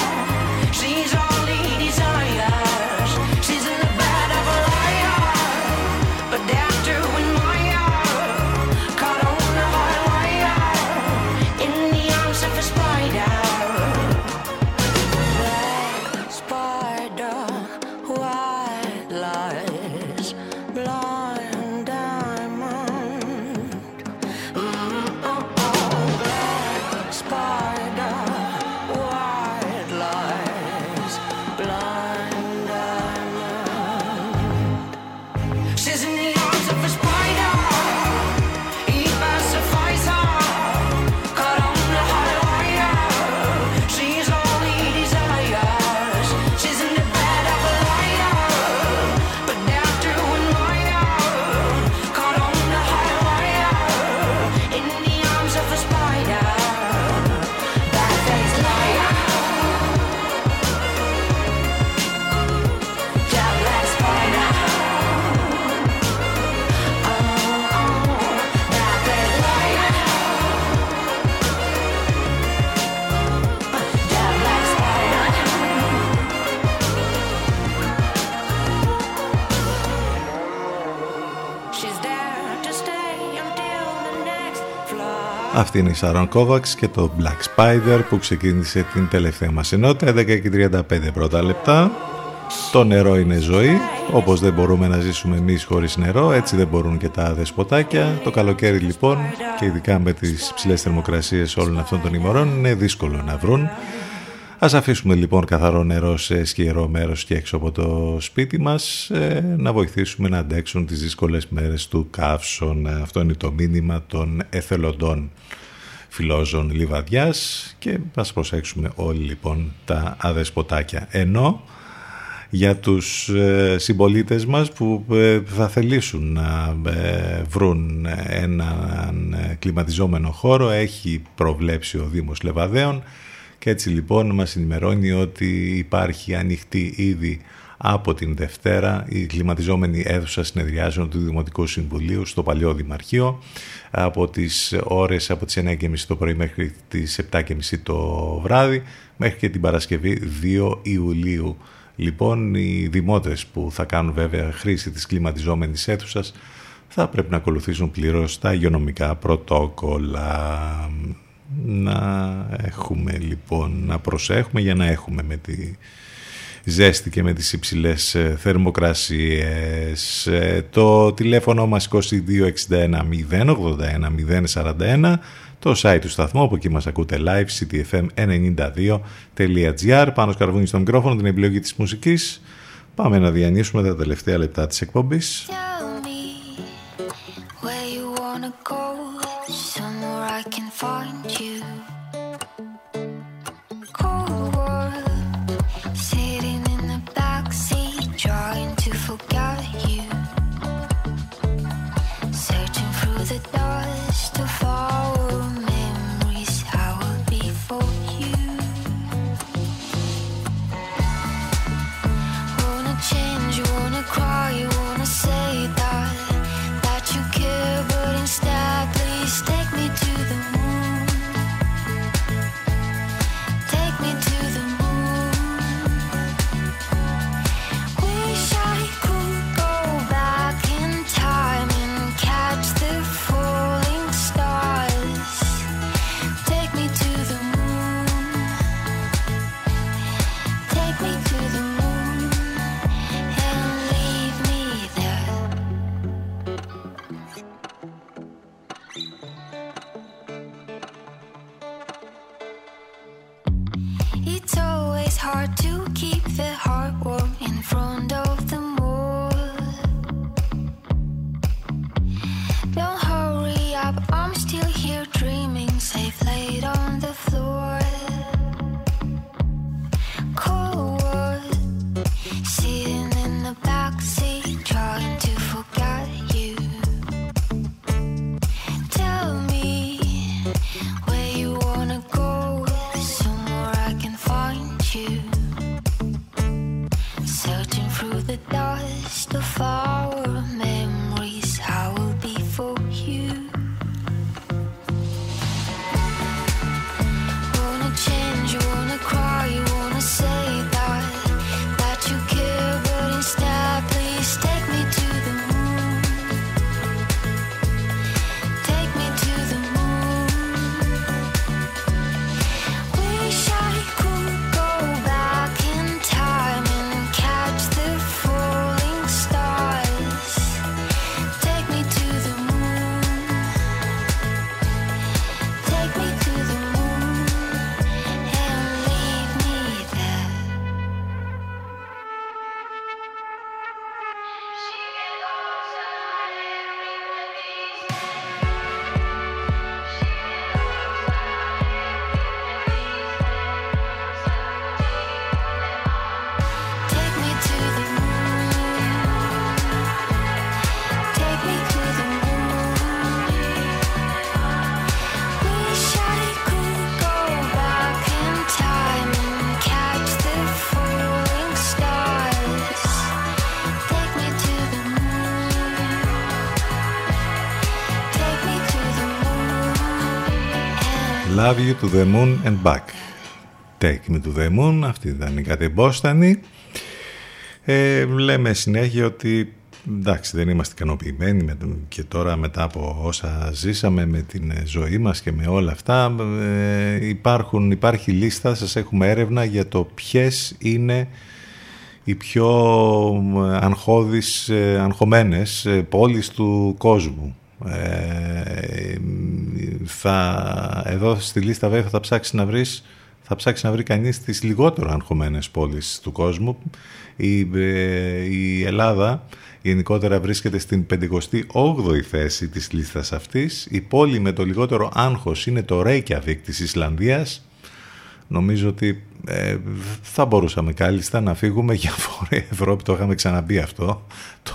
She's all he desires. She's in the bed of a liar, but dare to admire. Caught on the high wire. In the arms of a spider. Black spider, white lies, blind diamond. Oh, oh, black spider, white lies, blind diamond. She's in the arms of a spider. He pacifies her. Caught on the high wire. She's all he desires. She's in the bed of a liar, but dare to admire. Caught on the high wire. In the arms of a spider. Bad-faced liar. Yeah, black spider. Oh, oh, bad-faced liar. Yeah, black spider. She's there to stay until the next flood. Αυτή είναι η Σάρον Κόβαξ και το Black Spider που ξεκίνησε την τελευταία μας ενότητα, 11:35 πρώτα λεπτά. Το νερό είναι ζωή, όπως δεν μπορούμε να ζήσουμε εμείς χωρίς νερό, έτσι δεν μπορούν και τα δεσποτάκια. Το καλοκαίρι λοιπόν, και ειδικά με τις ψηλές θερμοκρασίες όλων αυτών των ημερών, είναι δύσκολο να βρουν. Ας αφήσουμε λοιπόν καθαρό νερό σε σκιερό μέρος και έξω από το σπίτι μας, να βοηθήσουμε να αντέξουν τις δύσκολες μέρες του καύσωνα. Αυτό είναι το μήνυμα των εθελοντών φιλόζων Λιβαδιάς, και ας προσέξουμε όλοι λοιπόν τα αδεσποτάκια. Ενώ για τους συμπολίτες μας που θα θελήσουν να βρουν έναν κλιματιζόμενο χώρο, έχει προβλέψει ο Δήμος Λεβαδέων. Και έτσι λοιπόν μας ενημερώνει ότι υπάρχει ανοιχτή ήδη από την Δευτέρα η κλιματιζόμενη αίθουσα συνεδριάσεων του Δημοτικού Συμβουλίου στο Παλαιό Δημαρχείο από τις 9:30 το πρωί μέχρι τις 7:30 το βράδυ, μέχρι και την Παρασκευή 2 Ιουλίου. Λοιπόν, οι δημότες που θα κάνουν βέβαια χρήση της κλιματιζόμενης αίθουσας θα πρέπει να ακολουθήσουν πλήρως τα υγειονομικά πρωτόκολλα. Να προσέχουμε για να έχουμε με τη ζέστη και με τις υψηλές θερμοκρασίες. Το τηλέφωνο μας 2261 081 041, το site του σταθμού, από εκεί μας ακούτε live, cityfm92.gr. Πάνος Καρβούνης στο μικρόφωνο, την επιλογή της μουσικής. Πάμε να διανύσουμε τα τελευταία λεπτά της εκπομπής. Love you to the moon and back. Take me to the moon. Αυτή ήταν η κατεμπόστανη. Λέμε συνέχεια ότι εντάξει, δεν είμαστε ικανοποιημένοι και τώρα μετά από όσα ζήσαμε με την ζωή μας και με όλα αυτά, υπάρχει λίστα, σας έχουμε έρευνα για το ποιες είναι οι πιο αγχωμένες πόλεις του κόσμου. Εδώ στη λίστα βέβαια θα ψάξει να βρει κανείς τις λιγότερο αγχωμένες πόλεις του κόσμου. Η Ελλάδα γενικότερα βρίσκεται στην 58η θέση της λίστας αυτής. Η πόλη με το λιγότερο άγχος είναι το Reykjavik της Ισλανδίας. Νομίζω ότι θα μπορούσαμε κάλλιστα να φύγουμε για Βόρεια Ευρώπη, το είχαμε ξαναπεί αυτό,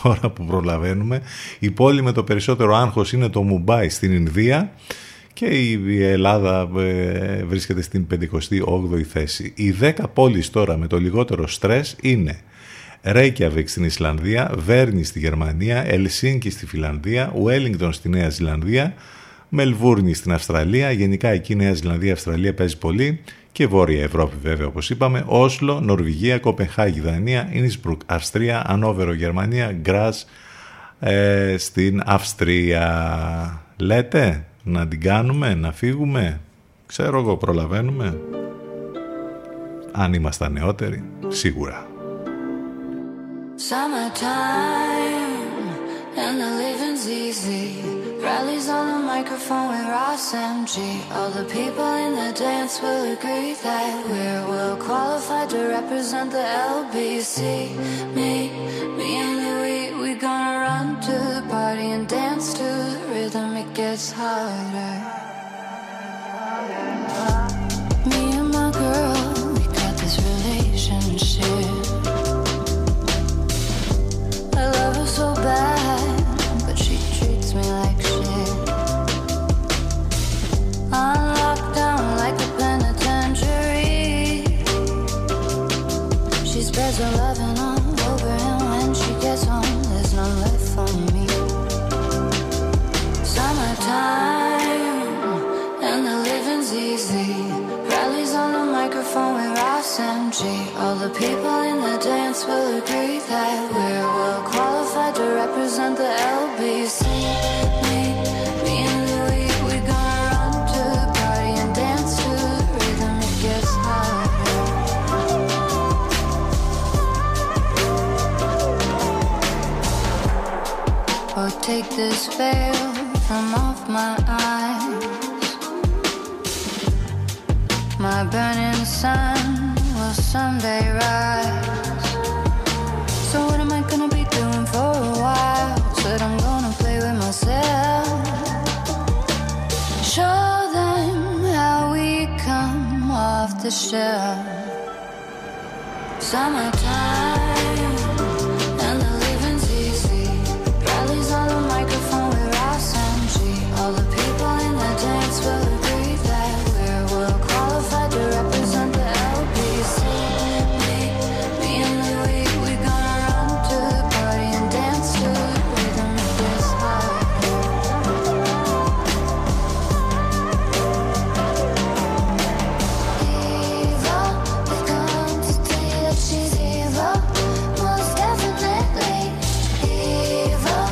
τώρα που προλαβαίνουμε. Η πόλη με το περισσότερο άγχος είναι το Μουμπάι στην Ινδία και η Ελλάδα βρίσκεται στην 58η θέση. Οι 10 πόλεις τώρα με το λιγότερο στρες είναι Ρέικιαβικ στην Ισλανδία, Βέρνη στη Γερμανία, Ελσίνκι στη Φιλανδία, Ουέλινγκτον στη Νέα Ζηλανδία, Μελβούρνη στην Αυστραλία, γενικά εκεί η Νέα Ζηλανδία, Αυστραλία παίζει πολύ, και Βόρεια Ευρώπη βέβαια όπως είπαμε, Όσλο, Νορβηγία, Κοπενχάγη, Δανία, Ινσμπρουκ, Αυστρία, Ανόβερο, Γερμανία, Γκράζ στην Αυστρία. Λέτε να την κάνουμε, να φύγουμε, ξέρω εγώ προλαβαίνουμε, αν ήμασταν νεότεροι σίγουρα. Summertime and the living's easy. Rallies on the microphone with Ross MG. All the people in the dance will agree that we're well qualified to represent the LBC. Me and Louie, we gonna run to the party and dance to the rhythm. It gets harder. Me and my girl, we got this relationship. I love her so bad, but she treats me like shit. I'm locked down like a penitentiary. She spreads her loving all over, and when she gets home, there's no left for me. Summertime, and the living's easy. Rallies on the microphone with Ross MG. All the people in the dance will agree that we're well qualified to represent the LBC. Me and Louie, we gonna run to the party and dance to the rhythm. It gets harder. Oh, take this veil from off my eyes. My burning sun will someday rise. So what am I gonna be doing for a while? Said I'm gonna play with myself. Show them how we come off the shelf. Summertime and the living's easy. Rallies on the microphone with Ross MG. All the people in the dance will agree that qualified to represent the LBC. Me and Louie, we gonna run to the party and dance to the rhythm of this heart. Evil, they come to tell you that she's evil. Most definitely evil.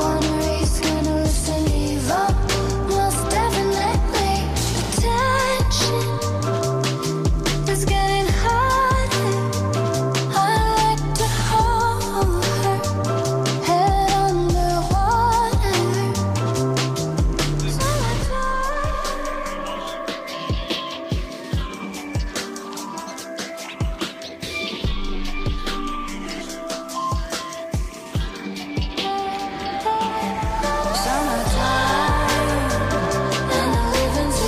Wanna risk and listen evil. Most definitely pretend. It's getting harder. I'd like to hold her head underwater. Summertime and the living's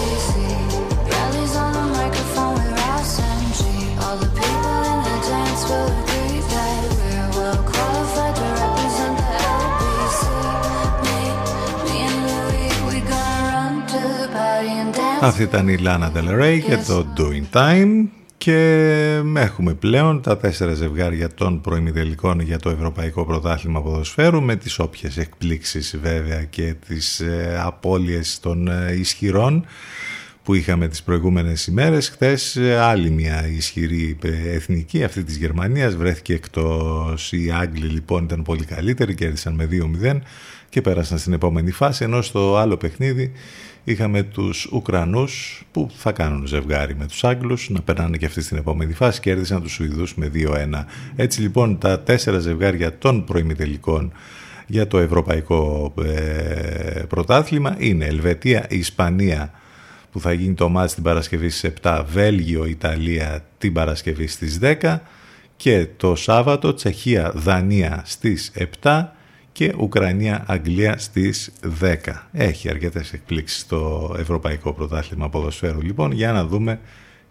easy. Rallies on the microphone with Ross MG. All the people in the dance will agree that we're well qualified to represent the LBC. Me and Louie, we gonna run to the party and dance. Αυτή ήταν η Lana Del Rey και το Doing Time. Και έχουμε πλέον τα 4 ζευγάρια των προημιτελικών για το Ευρωπαϊκό Πρωτάθλημα Ποδοσφαίρου, με τις όποιες εκπλήξεις βέβαια και τις απώλειες των ισχυρών που είχαμε τις προηγούμενες ημέρες. Χθες άλλη μια ισχυρή εθνική, αυτή της Γερμανίας, βρέθηκε εκτός. Οι Άγγλοι λοιπόν ήταν πολύ καλύτεροι, κέρδισαν με 2-0 και πέρασαν στην επόμενη φάση, ενώ στο άλλο παιχνίδι είχαμε τους Ουκρανούς που θα κάνουν ζευγάρι με τους Άγγλους να περνάνε και αυτοί στην επόμενη φάση, κέρδισαν τους Σουηδούς με 2-1. Έτσι λοιπόν τα 4 ζευγάρια των προημιτελικών για το Ευρωπαϊκό Πρωτάθλημα είναι Ελβετία, Ισπανία, που θα γίνει το μάτς την Παρασκευή στις 7, Βέλγιο, Ιταλία την Παρασκευή στις 10 και το Σάββατο Τσεχία, Δανία στις 7 και Ουκρανία, Αγγλία στις 10. Έχει αρκετές εκπλήξεις στο Ευρωπαϊκό Πρωτάθλημα Ποδοσφαίρου λοιπόν, για να δούμε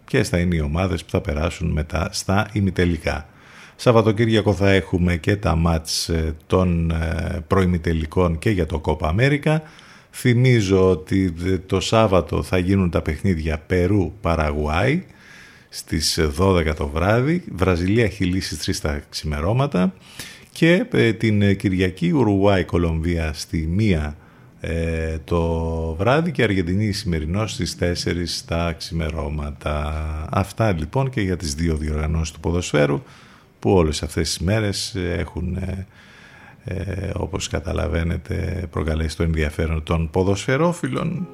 ποιες θα είναι οι ομάδες που θα περάσουν μετά στα ημιτελικά. Σαββατοκύριακο θα έχουμε και τα μάτς των προημιτελικών και για το Κόπα Αμέρικα. Θυμίζω ότι το Σάββατο θα γίνουν τα παιχνίδια Περού-Παραγουάη στις 12 το βράδυ, Βραζιλία-Χιλή στις 3 τα ξημερώματα και την Κυριακή Ουρουάη-Κολομβία στη 1 το βράδυ και Αργεντινή Σημερινός στις 4 τα ξημερώματα. Αυτά λοιπόν και για τις δύο διοργανώσεις του ποδοσφαίρου που όλες αυτές τις μέρες έχουν... όπως καταλαβαίνετε προκαλέσει το ενδιαφέρον των ποδοσφαιρόφιλων.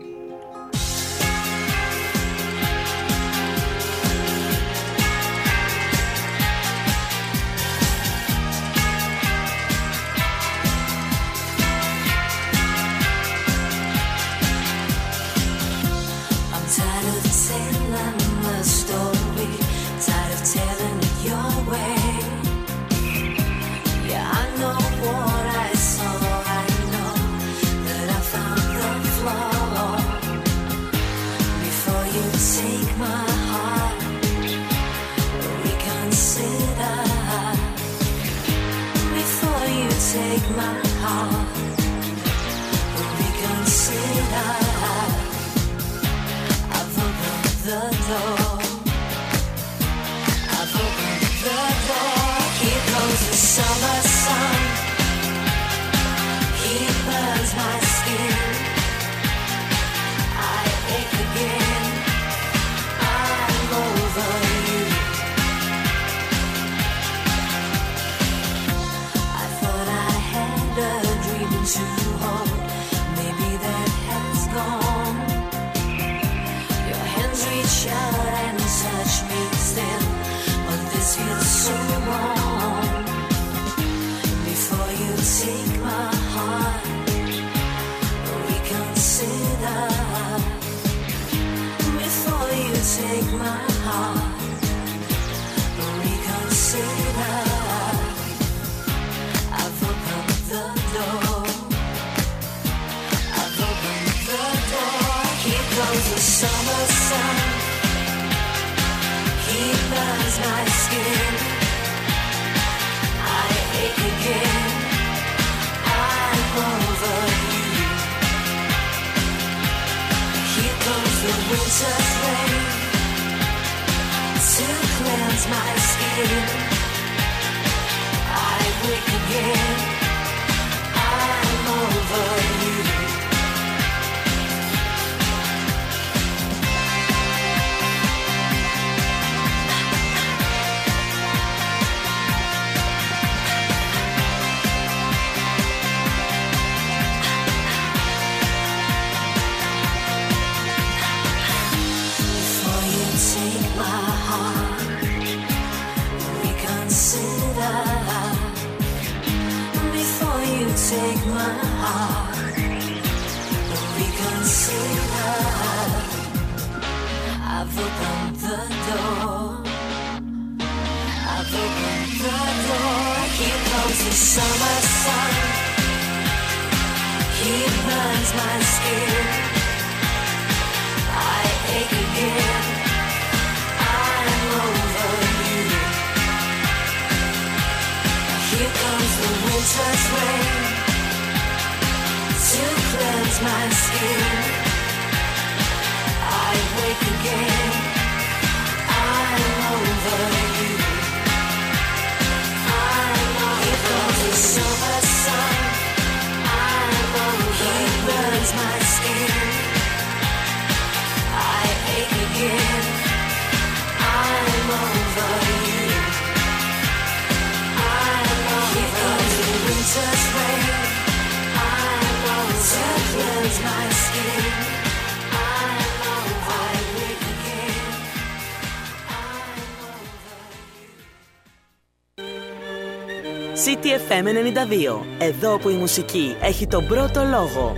City FM 92. Εδώ που η μουσική έχει τον πρώτο λόγο.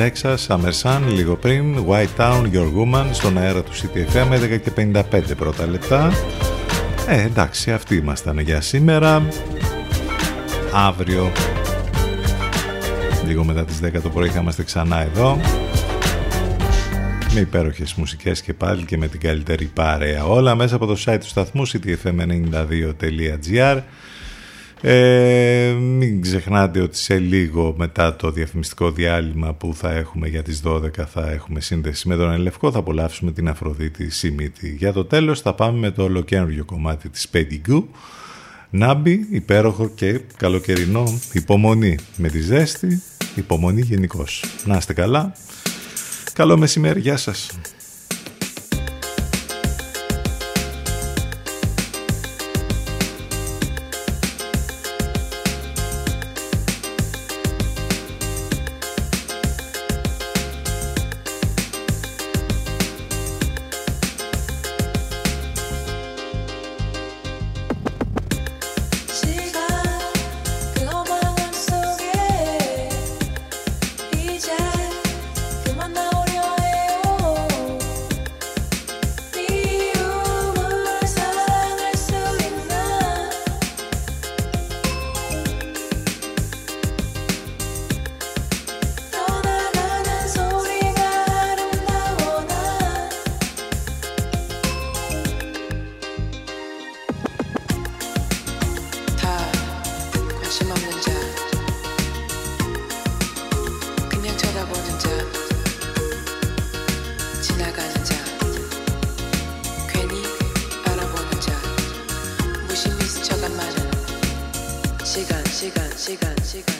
Texas, Summer Sun, λίγο πριν White Town, Your Woman, στον αέρα του CTFM με 11:55 πρώτα λεπτά. Εντάξει, αυτοί ήμασταν για σήμερα. Αύριο λίγο μετά τις 10 το πρωί θα είμαστε ξανά εδώ με υπέροχες μουσικές και πάλι και με την καλύτερη παρέα. Όλα μέσα από το site του σταθμού cityfm92.gr. Μην ξεχνάτε ότι σε λίγο μετά το διαφημιστικό διάλειμμα που θα έχουμε για τις 12 θα έχουμε σύνδεση με τον Ελευκό. Θα απολαύσουμε την Αφροδίτη Σιμίτη. Για το τέλος θα πάμε με το ολοκένουργιο κομμάτι της Πεντιγκού, Νάμπι, υπέροχο και καλοκαιρινό. Υπομονή με τη ζέστη, υπομονή γενικώς. Να είστε καλά, καλό μεσημέρι, γεια σας. 시간